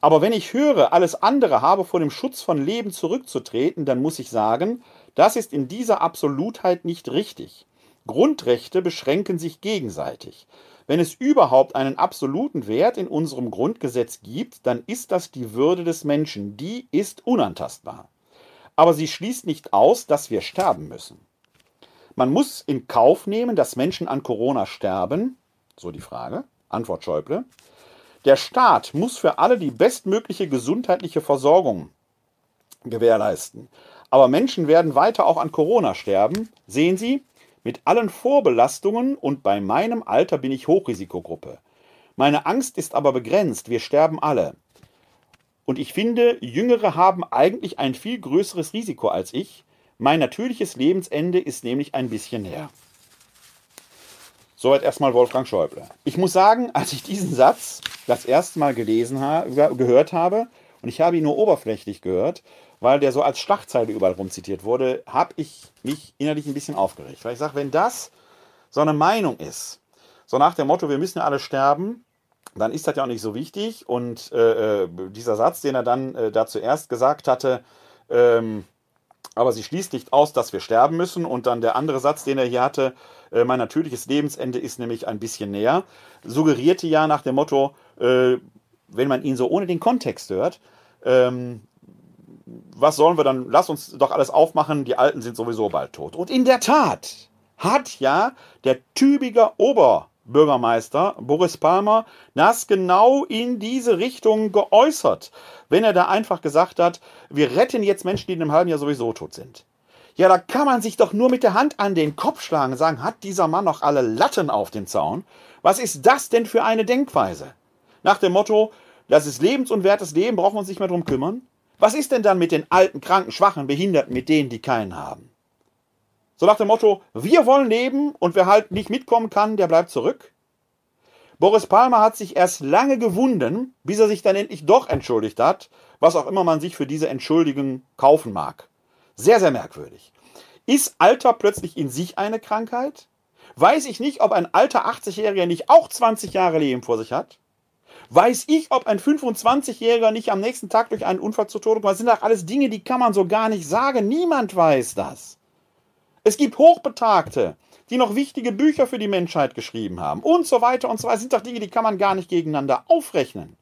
Aber wenn ich höre, alles andere habe vor dem Schutz von Leben zurückzutreten, dann muss ich sagen, das ist in dieser Absolutheit nicht richtig. Grundrechte beschränken sich gegenseitig. Wenn es überhaupt einen absoluten Wert in unserem Grundgesetz gibt, dann ist das die Würde des Menschen. Die ist unantastbar. Aber sie schließt nicht aus, dass wir sterben müssen. Man muss in Kauf nehmen, dass Menschen an Corona sterben. So die Frage. Antwort Schäuble. Der Staat muss für alle die bestmögliche gesundheitliche Versorgung gewährleisten. Aber Menschen werden weiter auch an Corona sterben. Sehen Sie, mit allen Vorbelastungen und bei meinem Alter bin ich Hochrisikogruppe. Meine Angst ist aber begrenzt, wir sterben alle. Und ich finde, Jüngere haben eigentlich ein viel größeres Risiko als ich. Mein natürliches Lebensende ist nämlich ein bisschen näher. Soweit erstmal Wolfgang Schäuble. Ich muss sagen, als ich diesen Satz das erste Mal gelesen ha- gehört habe, und ich habe ihn nur oberflächlich gehört, weil der so als Schlagzeile überall rumzitiert wurde, habe ich mich innerlich ein bisschen aufgeregt. Weil ich sage, wenn das so eine Meinung ist, so nach dem Motto, wir müssen ja alle sterben, dann ist das ja auch nicht so wichtig. Und äh, dieser Satz, den er dann äh, da zuerst gesagt hatte, ähm, aber sie schließt nicht aus, dass wir sterben müssen. Und dann der andere Satz, den er hier hatte, äh, mein natürliches Lebensende ist nämlich ein bisschen näher, suggerierte ja nach dem Motto, äh, wenn man ihn so ohne den Kontext hört, ähm, was sollen wir dann, lass uns doch alles aufmachen, die Alten sind sowieso bald tot. Und in der Tat hat ja der Tübinger Oberbürgermeister Boris Palmer das genau in diese Richtung geäußert, wenn er da einfach gesagt hat, wir retten jetzt Menschen, die in einem halben Jahr sowieso tot sind. Ja, da kann man sich doch nur mit der Hand an den Kopf schlagen und sagen, hat dieser Mann noch alle Latten auf dem Zaun? Was ist das denn für eine Denkweise? Nach dem Motto, das ist lebens- und wertes Leben, brauchen wir uns nicht mehr drum kümmern. Was ist denn dann mit den alten, kranken, schwachen, Behinderten, mit denen, die keinen haben? So nach dem Motto, wir wollen leben und wer halt nicht mitkommen kann, der bleibt zurück. Boris Palmer hat sich erst lange gewunden, bis er sich dann endlich doch entschuldigt hat, was auch immer man sich für diese Entschuldigung kaufen mag. Sehr, sehr merkwürdig. Ist Alter plötzlich in sich eine Krankheit? Weiß ich nicht, ob ein alter achtzigjähriger nicht auch zwanzig Jahre Leben vor sich hat? Weiß ich, ob ein fünfundzwanzigjähriger nicht am nächsten Tag durch einen Unfall zu Tode kommt? Das sind doch alles Dinge, die kann man so gar nicht sagen. Niemand weiß das. Es gibt Hochbetagte, die noch wichtige Bücher für die Menschheit geschrieben haben und so weiter und so weiter. Das sind doch Dinge, die kann man gar nicht gegeneinander aufrechnen.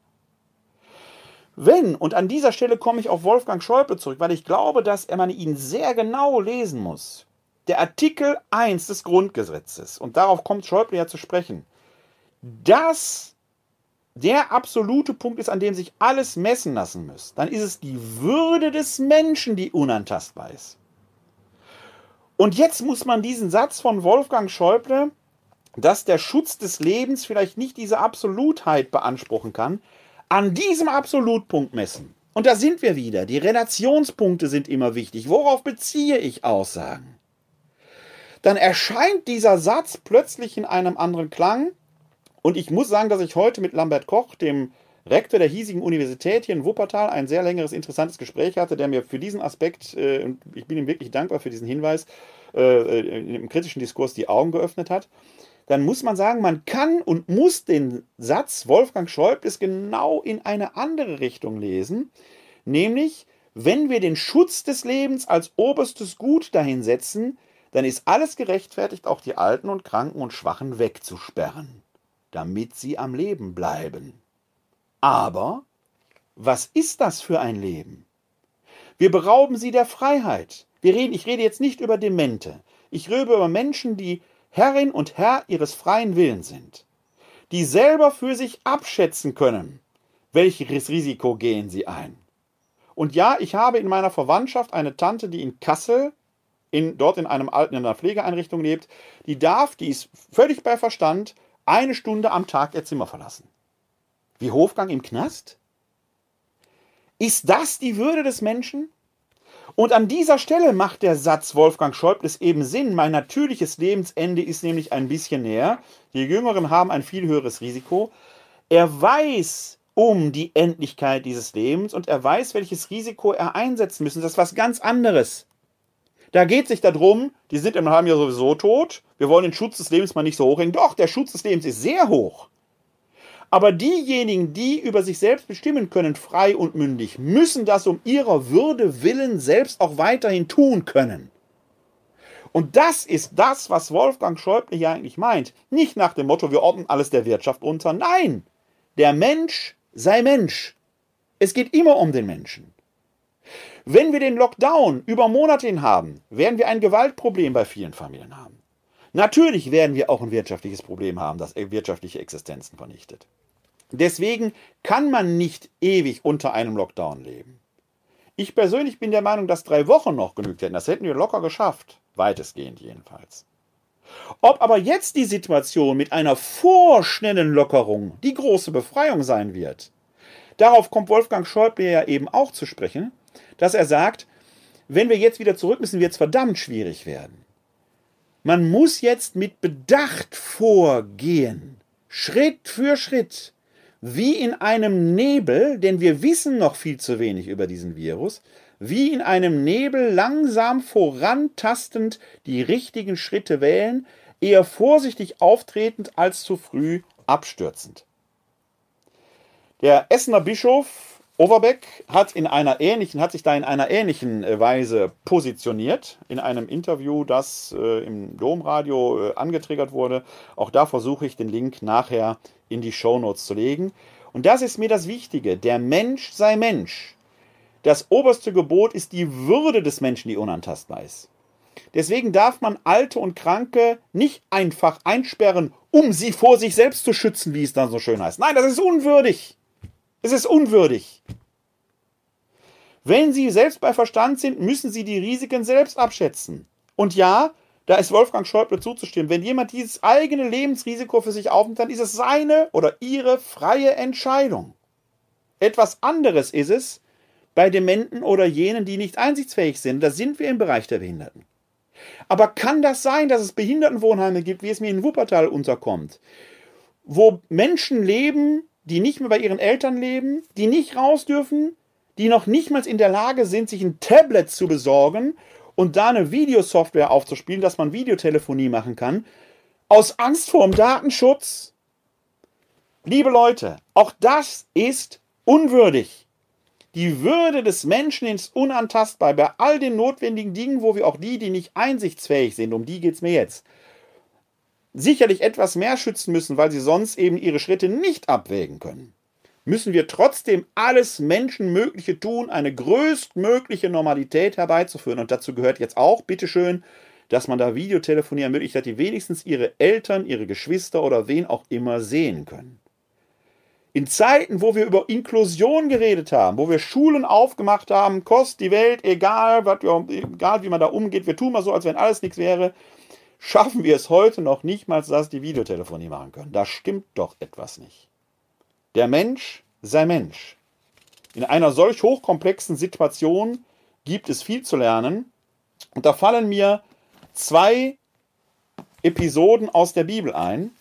Wenn, und an dieser Stelle komme ich auf Wolfgang Schäuble zurück, weil ich glaube, dass man ihn sehr genau lesen muss. Der Artikel eins des Grundgesetzes, und darauf kommt Schäuble ja zu sprechen, dass der absolute Punkt ist, an dem sich alles messen lassen muss, dann ist es die Würde des Menschen, die unantastbar ist. Und jetzt muss man diesen Satz von Wolfgang Schäuble, dass der Schutz des Lebens vielleicht nicht diese Absolutheit beanspruchen kann, an diesem Absolutpunkt messen. Und da sind wir wieder. Die Relationspunkte sind immer wichtig. Worauf beziehe ich Aussagen? Dann erscheint dieser Satz plötzlich in einem anderen Klang. Und ich muss sagen, dass ich heute mit Lambert Koch, dem Rektor der hiesigen Universität hier in Wuppertal, ein sehr längeres, interessantes Gespräch hatte, der mir für diesen Aspekt, äh, und ich bin ihm wirklich dankbar für diesen Hinweis, äh, im kritischen Diskurs die Augen geöffnet hat. Dann muss man sagen, man kann und muss den Satz Wolfgang Schäubles genau in eine andere Richtung lesen, nämlich, wenn wir den Schutz des Lebens als oberstes Gut dahinsetzen, dann ist alles gerechtfertigt, auch die Alten und Kranken und Schwachen wegzusperren, damit sie am Leben bleiben. Aber was ist das für ein Leben? Wir berauben sie der Freiheit. Wir reden, ich rede jetzt nicht über Demente. Ich rede über Menschen, die Herrin und Herr ihres freien Willens sind, die selber für sich abschätzen können, welches Risiko gehen sie ein. Und ja, ich habe in meiner Verwandtschaft eine Tante, die in Kassel, in, dort in, einem Alten, in einer Pflegeeinrichtung lebt, die darf, die ist völlig bei Verstand, eine Stunde am Tag ihr Zimmer verlassen. Wie Hofgang im Knast? Ist das die Würde des Menschen? Und an dieser Stelle macht der Satz Wolfgang Schäubles eben Sinn. Mein natürliches Lebensende ist nämlich ein bisschen näher. Die Jüngeren haben ein viel höheres Risiko. Er weiß um die Endlichkeit dieses Lebens und er weiß, welches Risiko er einsetzen müssen. Das ist was ganz anderes. Da geht es sich darum, die sind im halben Jahr sowieso tot. Wir wollen den Schutz des Lebens mal nicht so hochhängen. Doch, der Schutz des Lebens ist sehr hoch. Aber diejenigen, die über sich selbst bestimmen können, frei und mündig, müssen das um ihrer Würde willen selbst auch weiterhin tun können. Und das ist das, was Wolfgang Schäuble hier eigentlich meint. Nicht nach dem Motto, wir ordnen alles der Wirtschaft unter. Nein, der Mensch sei Mensch. Es geht immer um den Menschen. Wenn wir den Lockdown über Monate hin haben, werden wir ein Gewaltproblem bei vielen Familien haben. Natürlich werden wir auch ein wirtschaftliches Problem haben, das wirtschaftliche Existenzen vernichtet. Deswegen kann man nicht ewig unter einem Lockdown leben. Ich persönlich bin der Meinung, dass drei Wochen noch genügt hätten. Das hätten wir locker geschafft, weitestgehend jedenfalls. Ob aber jetzt die Situation mit einer vorschnellen Lockerung die große Befreiung sein wird, darauf kommt Wolfgang Schäuble ja eben auch zu sprechen, dass er sagt, wenn wir jetzt wieder zurück müssen, wird es verdammt schwierig werden. Man muss jetzt mit Bedacht vorgehen, Schritt für Schritt, wie in einem Nebel, denn wir wissen noch viel zu wenig über diesen Virus, wie in einem Nebel langsam vorantastend die richtigen Schritte wählen, eher vorsichtig auftretend als zu früh abstürzend. Der Essener Bischof Overbeck hat, in einer ähnlichen, hat sich da in einer ähnlichen Weise positioniert, in einem Interview, das äh, im Domradio äh, angetriggert wurde. Auch da versuche ich, den Link nachher in die Shownotes zu legen. Und das ist mir das Wichtige. Der Mensch sei Mensch. Das oberste Gebot ist die Würde des Menschen, die unantastbar ist. Deswegen darf man Alte und Kranke nicht einfach einsperren, um sie vor sich selbst zu schützen, wie es dann so schön heißt. Nein, das ist unwürdig. Es ist unwürdig. Wenn sie selbst bei Verstand sind, müssen sie die Risiken selbst abschätzen. Und ja, da ist Wolfgang Schäuble zuzustimmen. Wenn jemand dieses eigene Lebensrisiko für sich aufnimmt, dann ist es seine oder ihre freie Entscheidung. Etwas anderes ist es bei Dementen oder jenen, die nicht einsichtsfähig sind. Da sind wir im Bereich der Behinderten. Aber kann das sein, dass es Behindertenwohnheime gibt, wie es mir in Wuppertal unterkommt, wo Menschen leben, die nicht mehr bei ihren Eltern leben, die nicht raus dürfen, die noch nicht mal in der Lage sind, sich ein Tablet zu besorgen und da eine Videosoftware aufzuspielen, dass man Videotelefonie machen kann, aus Angst vor dem Datenschutz? Liebe Leute, auch das ist unwürdig. Die Würde des Menschen ist unantastbar bei all den notwendigen Dingen, wo wir auch die, die nicht einsichtsfähig sind, um die geht es mir jetzt, sicherlich etwas mehr schützen müssen, weil sie sonst eben ihre Schritte nicht abwägen können. Müssen wir trotzdem alles Menschenmögliche tun, eine größtmögliche Normalität herbeizuführen. Und dazu gehört jetzt auch, bitteschön, dass man da Videotelefonie ermöglicht, dass die wenigstens ihre Eltern, ihre Geschwister oder wen auch immer sehen können. In Zeiten, wo wir über Inklusion geredet haben, wo wir Schulen aufgemacht haben, kostet die Welt, egal, was, egal wie man da umgeht, wir tun mal so, als wenn alles nichts wäre, schaffen wir es heute noch nicht mal, dass die Videotelefonie machen können. Da stimmt doch etwas nicht. Der Mensch sei Mensch. In einer solch hochkomplexen Situation gibt es viel zu lernen. Und da fallen mir zwei Episoden aus der Bibel ein.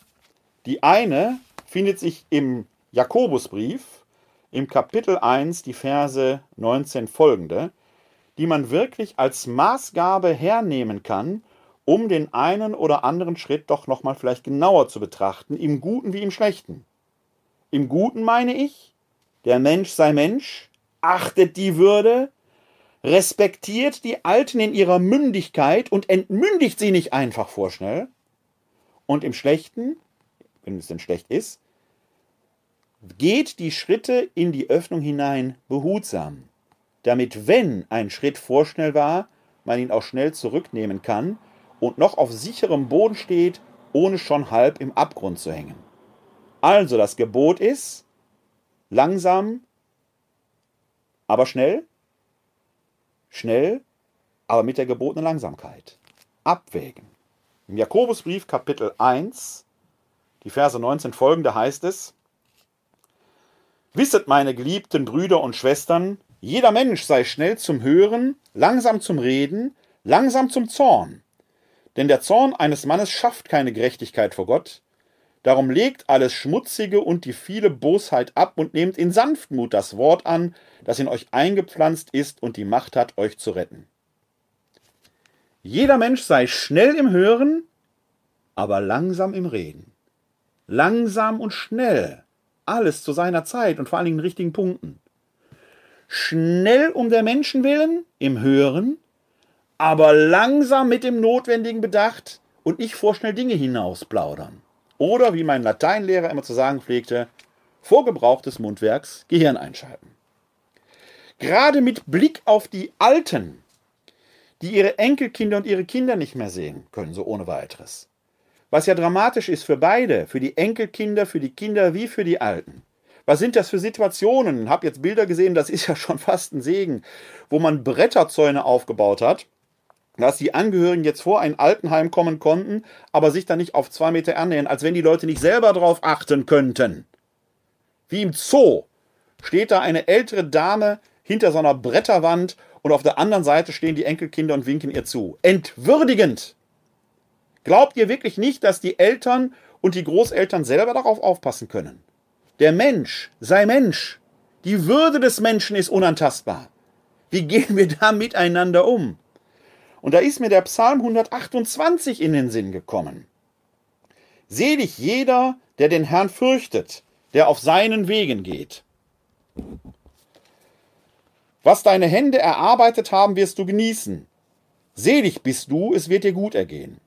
Die eine findet sich im Jakobusbrief im Kapitel eins, die Verse neunzehn folgende, die man wirklich als Maßgabe hernehmen kann, um den einen oder anderen Schritt doch nochmal vielleicht genauer zu betrachten, im Guten wie im Schlechten. Im Guten meine ich, der Mensch sei Mensch, achtet die Würde, respektiert die Alten in ihrer Mündigkeit und entmündigt sie nicht einfach vorschnell. Und im Schlechten, wenn es denn schlecht ist, geht die Schritte in die Öffnung hinein behutsam, damit, wenn ein Schritt vorschnell war, man ihn auch schnell zurücknehmen kann und noch auf sicherem Boden steht, ohne schon halb im Abgrund zu hängen. Also das Gebot ist, langsam, aber schnell, schnell, aber mit der gebotenen Langsamkeit. Abwägen. Im Jakobusbrief Kapitel eins, die Verse neunzehn folgende heißt es: Wisset, meine geliebten Brüder und Schwestern, jeder Mensch sei schnell zum Hören, langsam zum Reden, langsam zum Zorn. Denn der Zorn eines Mannes schafft keine Gerechtigkeit vor Gott. Darum legt alles Schmutzige und die viele Bosheit ab und nehmt in Sanftmut das Wort an, das in euch eingepflanzt ist und die Macht hat, euch zu retten. Jeder Mensch sei schnell im Hören, aber langsam im Reden. Langsam und schnell. Alles zu seiner Zeit und vor allen Dingen in richtigen Punkten. Schnell um der Menschen willen, im Hören, aber langsam mit dem notwendigen Bedacht und nicht vorschnell Dinge hinausplaudern. Oder wie mein Lateinlehrer immer zu sagen pflegte, vor Gebrauch des Mundwerks Gehirn einschalten. Gerade mit Blick auf die Alten, die ihre Enkelkinder und ihre Kinder nicht mehr sehen können, so ohne weiteres. Was ja dramatisch ist für beide, für die Enkelkinder, für die Kinder wie für die Alten. Was sind das für Situationen? Ich habe jetzt Bilder gesehen, das ist ja schon fast ein Segen, wo man Bretterzäune aufgebaut hat, dass die Angehörigen jetzt vor ein Altenheim kommen konnten, aber sich dann nicht auf zwei Meter annähern, als wenn die Leute nicht selber drauf achten könnten. Wie im Zoo steht da eine ältere Dame hinter so einer Bretterwand und auf der anderen Seite stehen die Enkelkinder und winken ihr zu. Entwürdigend! Glaubt ihr wirklich nicht, dass die Eltern und die Großeltern selber darauf aufpassen können? Der Mensch sei Mensch. Die Würde des Menschen ist unantastbar. Wie gehen wir da miteinander um? Und da ist mir der Psalm hundertachtundzwanzig in den Sinn gekommen. Selig jeder, der den Herrn fürchtet, der auf seinen Wegen geht. Was deine Hände erarbeitet haben, wirst du genießen. Selig bist du, es wird dir gut ergehen.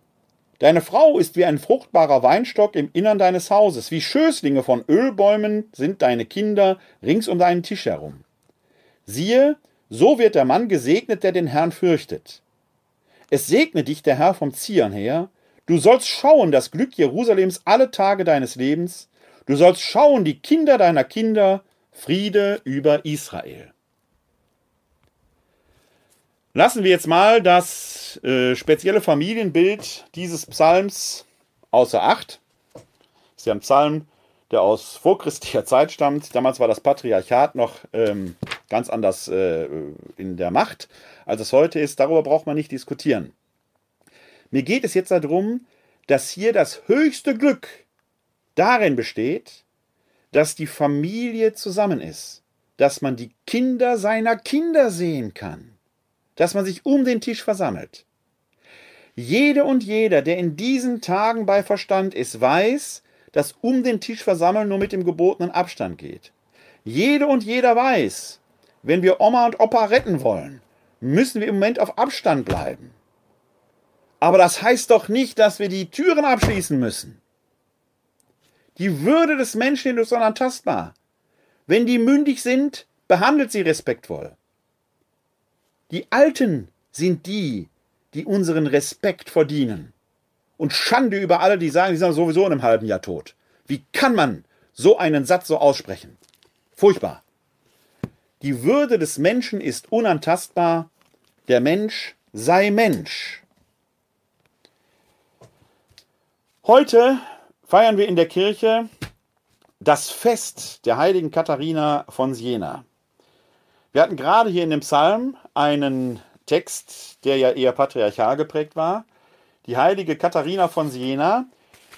Deine Frau ist wie ein fruchtbarer Weinstock im Innern deines Hauses, wie Schößlinge von Ölbäumen sind deine Kinder rings um deinen Tisch herum. Siehe, so wird der Mann gesegnet, der den Herrn fürchtet. Es segne dich der Herr vom Zion her, du sollst schauen das Glück Jerusalems alle Tage deines Lebens, du sollst schauen die Kinder deiner Kinder, Friede über Israel. Lassen wir jetzt mal das äh, spezielle Familienbild dieses Psalms außer Acht. Das ist ja ein Psalm, der aus vorchristlicher Zeit stammt. Damals war das Patriarchat noch ähm, ganz anders äh, in der Macht, als es heute ist. Darüber braucht man nicht diskutieren. Mir geht es jetzt darum, dass hier das höchste Glück darin besteht, dass die Familie zusammen ist, dass man die Kinder seiner Kinder sehen kann, dass man sich um den Tisch versammelt. Jede und jeder, der in diesen Tagen bei Verstand ist, weiß, dass um den Tisch versammeln nur mit dem gebotenen Abstand geht. Jede und jeder weiß, wenn wir Oma und Opa retten wollen, müssen wir im Moment auf Abstand bleiben. Aber das heißt doch nicht, dass wir die Türen abschließen müssen. Die Würde des Menschen ist unantastbar. Wenn die mündig sind, behandelt sie respektvoll. Die Alten sind die, die unseren Respekt verdienen. Und Schande über alle, die sagen, die sind sowieso in einem halben Jahr tot. Wie kann man so einen Satz so aussprechen? Furchtbar. Die Würde des Menschen ist unantastbar. Der Mensch sei Mensch. Heute feiern wir in der Kirche das Fest der heiligen Katharina von Siena. Wir hatten gerade hier in dem Psalm einen Text, der ja eher patriarchal geprägt war. Die heilige Katharina von Siena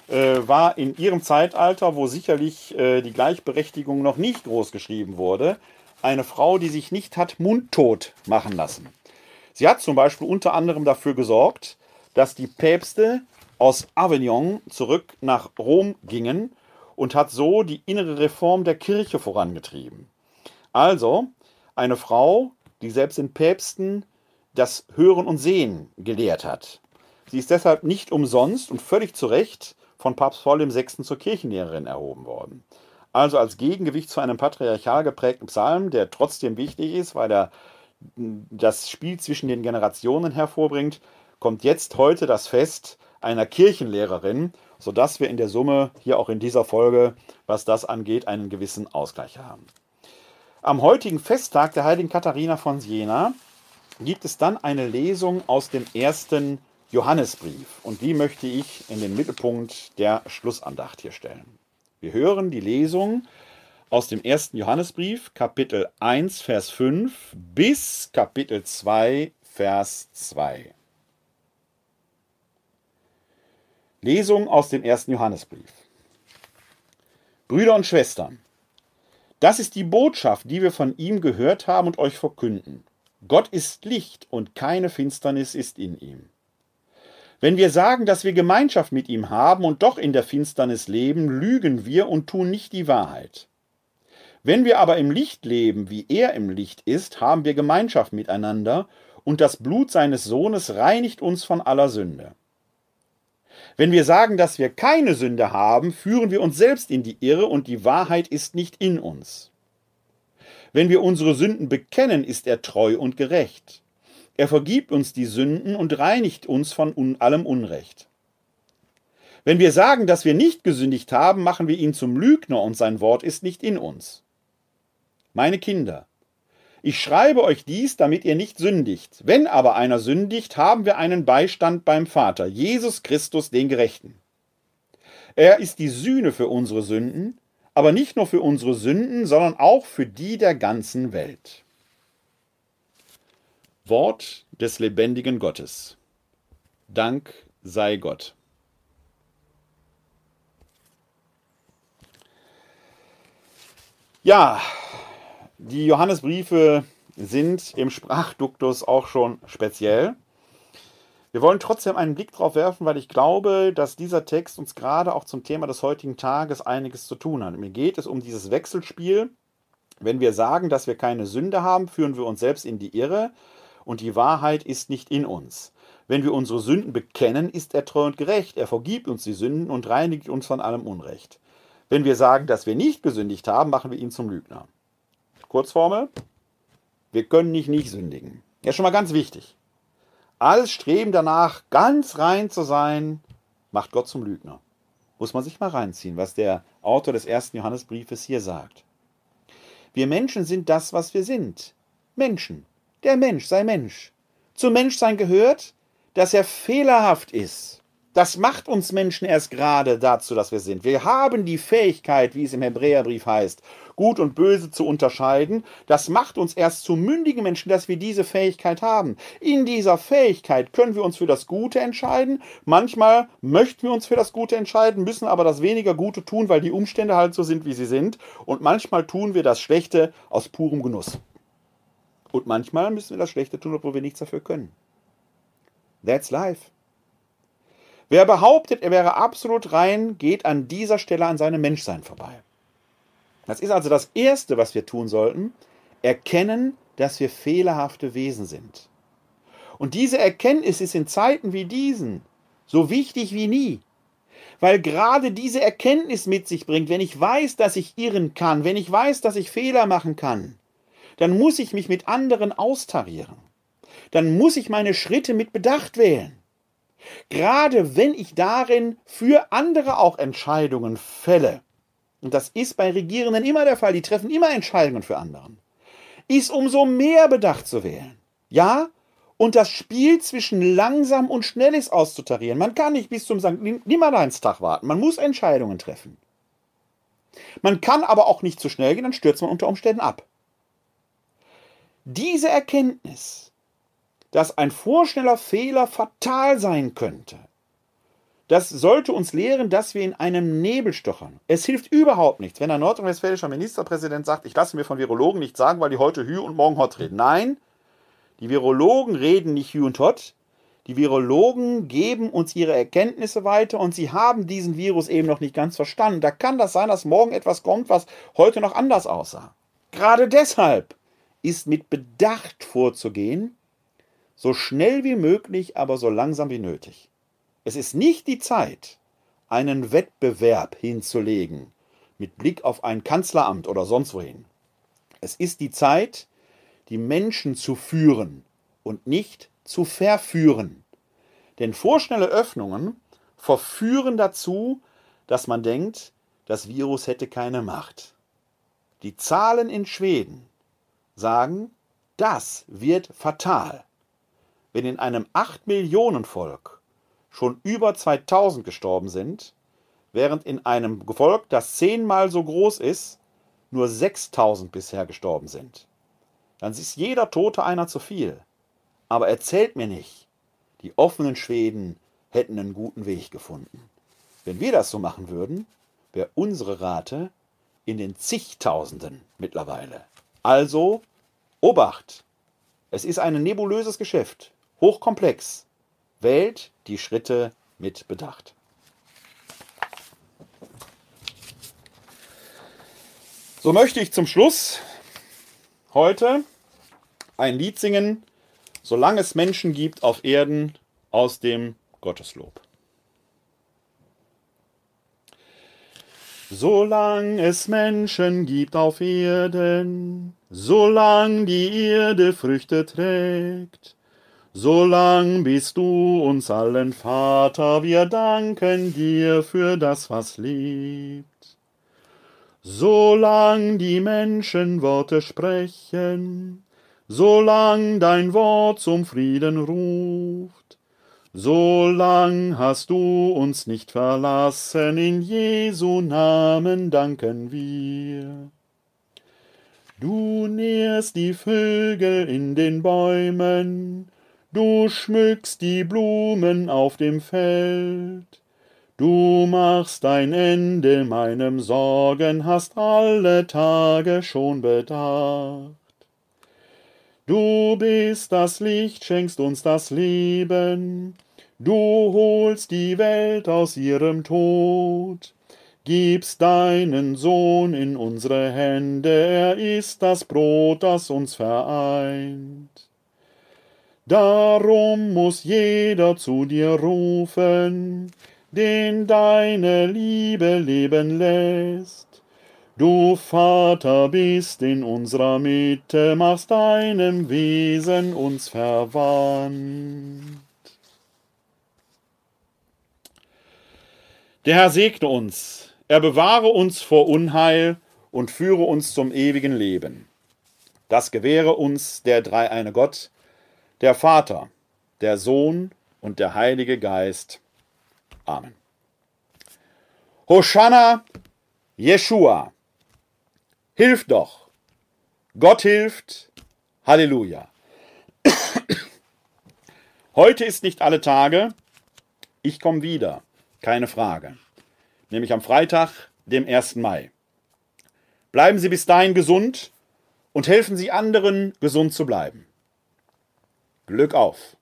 äh, war in ihrem Zeitalter, wo sicherlich äh, die Gleichberechtigung noch nicht groß geschrieben wurde, eine Frau, die sich nicht hat mundtot machen lassen. Sie hat zum Beispiel unter anderem dafür gesorgt, dass die Päpste aus Avignon zurück nach Rom gingen und hat so die innere Reform der Kirche vorangetrieben. Also eine Frau, die selbst den Päpsten das Hören und Sehen gelehrt hat. Sie ist deshalb nicht umsonst und völlig zu Recht von Papst Paul der Sechste zur Kirchenlehrerin erhoben worden. Also als Gegengewicht zu einem patriarchal geprägten Psalm, der trotzdem wichtig ist, weil er das Spiel zwischen den Generationen hervorbringt, kommt jetzt heute das Fest einer Kirchenlehrerin, sodass wir in der Summe hier auch in dieser Folge, was das angeht, einen gewissen Ausgleich haben. Am heutigen Festtag der heiligen Katharina von Siena gibt es dann eine Lesung aus dem ersten Johannesbrief. Und die möchte ich in den Mittelpunkt der Schlussandacht hier stellen. Wir hören die Lesung aus dem ersten Johannesbrief, Kapitel eins, Vers fünf bis Kapitel zwei, Vers zwei. Lesung aus dem ersten Johannesbrief. Brüder und Schwestern, das ist die Botschaft, die wir von ihm gehört haben und euch verkünden. Gott ist Licht und keine Finsternis ist in ihm. Wenn wir sagen, dass wir Gemeinschaft mit ihm haben und doch in der Finsternis leben, lügen wir und tun nicht die Wahrheit. Wenn wir aber im Licht leben, wie er im Licht ist, haben wir Gemeinschaft miteinander und das Blut seines Sohnes reinigt uns von aller Sünde. Wenn wir sagen, dass wir keine Sünde haben, führen wir uns selbst in die Irre und die Wahrheit ist nicht in uns. Wenn wir unsere Sünden bekennen, ist er treu und gerecht. Er vergibt uns die Sünden und reinigt uns von allem Unrecht. Wenn wir sagen, dass wir nicht gesündigt haben, machen wir ihn zum Lügner und sein Wort ist nicht in uns. Meine Kinder, ich schreibe euch dies, damit ihr nicht sündigt. Wenn aber einer sündigt, haben wir einen Beistand beim Vater, Jesus Christus, den Gerechten. Er ist die Sühne für unsere Sünden, aber nicht nur für unsere Sünden, sondern auch für die der ganzen Welt. Wort des lebendigen Gottes. Dank sei Gott. Ja, die Johannesbriefe sind im Sprachduktus auch schon speziell. Wir wollen trotzdem einen Blick drauf werfen, weil ich glaube, dass dieser Text uns gerade auch zum Thema des heutigen Tages einiges zu tun hat. Mir geht es um dieses Wechselspiel. Wenn wir sagen, dass wir keine Sünde haben, führen wir uns selbst in die Irre und die Wahrheit ist nicht in uns. Wenn wir unsere Sünden bekennen, ist er treu und gerecht. Er vergibt uns die Sünden und reinigt uns von allem Unrecht. Wenn wir sagen, dass wir nicht gesündigt haben, machen wir ihn zum Lügner. Kurzformel, wir können nicht nicht sündigen. Ja, schon mal ganz wichtig. Alles Streben danach, ganz rein zu sein, macht Gott zum Lügner. Muss man sich mal reinziehen, was der Autor des ersten Johannesbriefes hier sagt. Wir Menschen sind das, was wir sind. Menschen. Der Mensch sei Mensch. Zum Menschsein gehört, dass er fehlerhaft ist. Das macht uns Menschen erst gerade dazu, dass wir sind. Wir haben die Fähigkeit, wie es im Hebräerbrief heißt, Gut und Böse zu unterscheiden. Das macht uns erst zu mündigen Menschen, dass wir diese Fähigkeit haben. In dieser Fähigkeit können wir uns für das Gute entscheiden. Manchmal möchten wir uns für das Gute entscheiden, müssen aber das weniger Gute tun, weil die Umstände halt so sind, wie sie sind. Und manchmal tun wir das Schlechte aus purem Genuss. Und manchmal müssen wir das Schlechte tun, obwohl wir nichts dafür können. That's life. Wer behauptet, er wäre absolut rein, geht an dieser Stelle an seinem Menschsein vorbei. Das ist also das Erste, was wir tun sollten, erkennen, dass wir fehlerhafte Wesen sind. Und diese Erkenntnis ist in Zeiten wie diesen so wichtig wie nie, weil gerade diese Erkenntnis mit sich bringt, wenn ich weiß, dass ich irren kann, wenn ich weiß, dass ich Fehler machen kann, dann muss ich mich mit anderen austarieren. Dann muss ich meine Schritte mit Bedacht wählen. Gerade wenn ich darin für andere auch Entscheidungen fälle, und das ist bei Regierenden immer der Fall, die treffen immer Entscheidungen für anderen, ist umso mehr Bedacht zu wählen. Ja, und das Spiel zwischen langsam und schnell ist auszutarieren. Man kann nicht bis zum Sankt Nimmerleinstag warten, man muss Entscheidungen treffen. Man kann aber auch nicht zu schnell gehen, dann stürzt man unter Umständen ab. Diese Erkenntnis, dass ein vorschneller Fehler fatal sein könnte. Das sollte uns lehren, dass wir in einem Nebel stochern. Es hilft überhaupt nichts, wenn ein nordrhein-westfälischer Ministerpräsident sagt, ich lasse mir von Virologen nichts sagen, weil die heute Hü und morgen Hott reden. Nein, die Virologen reden nicht Hü und Hott. Die Virologen geben uns ihre Erkenntnisse weiter und sie haben diesen Virus eben noch nicht ganz verstanden. Da kann das sein, dass morgen etwas kommt, was heute noch anders aussah. Gerade deshalb ist mit Bedacht vorzugehen, so schnell wie möglich, aber so langsam wie nötig. Es ist nicht die Zeit, einen Wettbewerb hinzulegen, mit Blick auf ein Kanzleramt oder sonst wohin. Es ist die Zeit, die Menschen zu führen und nicht zu verführen. Denn vorschnelle Öffnungen verführen dazu, dass man denkt, das Virus hätte keine Macht. Die Zahlen in Schweden sagen, das wird fatal. Wenn in einem acht Millionen Volk schon über zweitausend gestorben sind, während in einem Volk, das zehnmal so groß ist, nur sechstausend bisher gestorben sind. Dann ist jeder Tote einer zu viel. Aber erzählt mir nicht, die offenen Schweden hätten einen guten Weg gefunden. Wenn wir das so machen würden, wäre unsere Rate in den zigtausenden mittlerweile. Also, Obacht! Es ist ein nebulöses Geschäft. Hochkomplex. Wählt die Schritte mit Bedacht. So möchte ich zum Schluss heute ein Lied singen, solange es Menschen gibt auf Erden, aus dem Gotteslob. Solange es Menschen gibt auf Erden, solange die Erde Früchte trägt, solang bist du uns allen Vater, wir danken dir für das, was lebt. Solang die Menschen Worte sprechen, solang dein Wort zum Frieden ruft, solang hast du uns nicht verlassen, in Jesu Namen danken wir. Du nährst die Vögel in den Bäumen, du schmückst die Blumen auf dem Feld, du machst ein Ende meinem Sorgen, hast alle Tage schon bedacht. Du bist das Licht, schenkst uns das Leben, du holst die Welt aus ihrem Tod, gibst deinen Sohn in unsere Hände, er ist das Brot, das uns vereint. Darum muss jeder zu dir rufen, den deine Liebe leben lässt. Du Vater bist in unserer Mitte, machst deinem Wesen uns verwandt. Der Herr segne uns, er bewahre uns vor Unheil und führe uns zum ewigen Leben. Das gewähre uns der dreieine Gott, der Vater, der Sohn und der Heilige Geist. Amen. Hosanna, Jeschua, hilf doch! Gott hilft! Halleluja! Heute ist nicht alle Tage, ich komme wieder. Keine Frage. Nämlich am Freitag, dem ersten Mai. Bleiben Sie bis dahin gesund und helfen Sie anderen, gesund zu bleiben. Glück auf!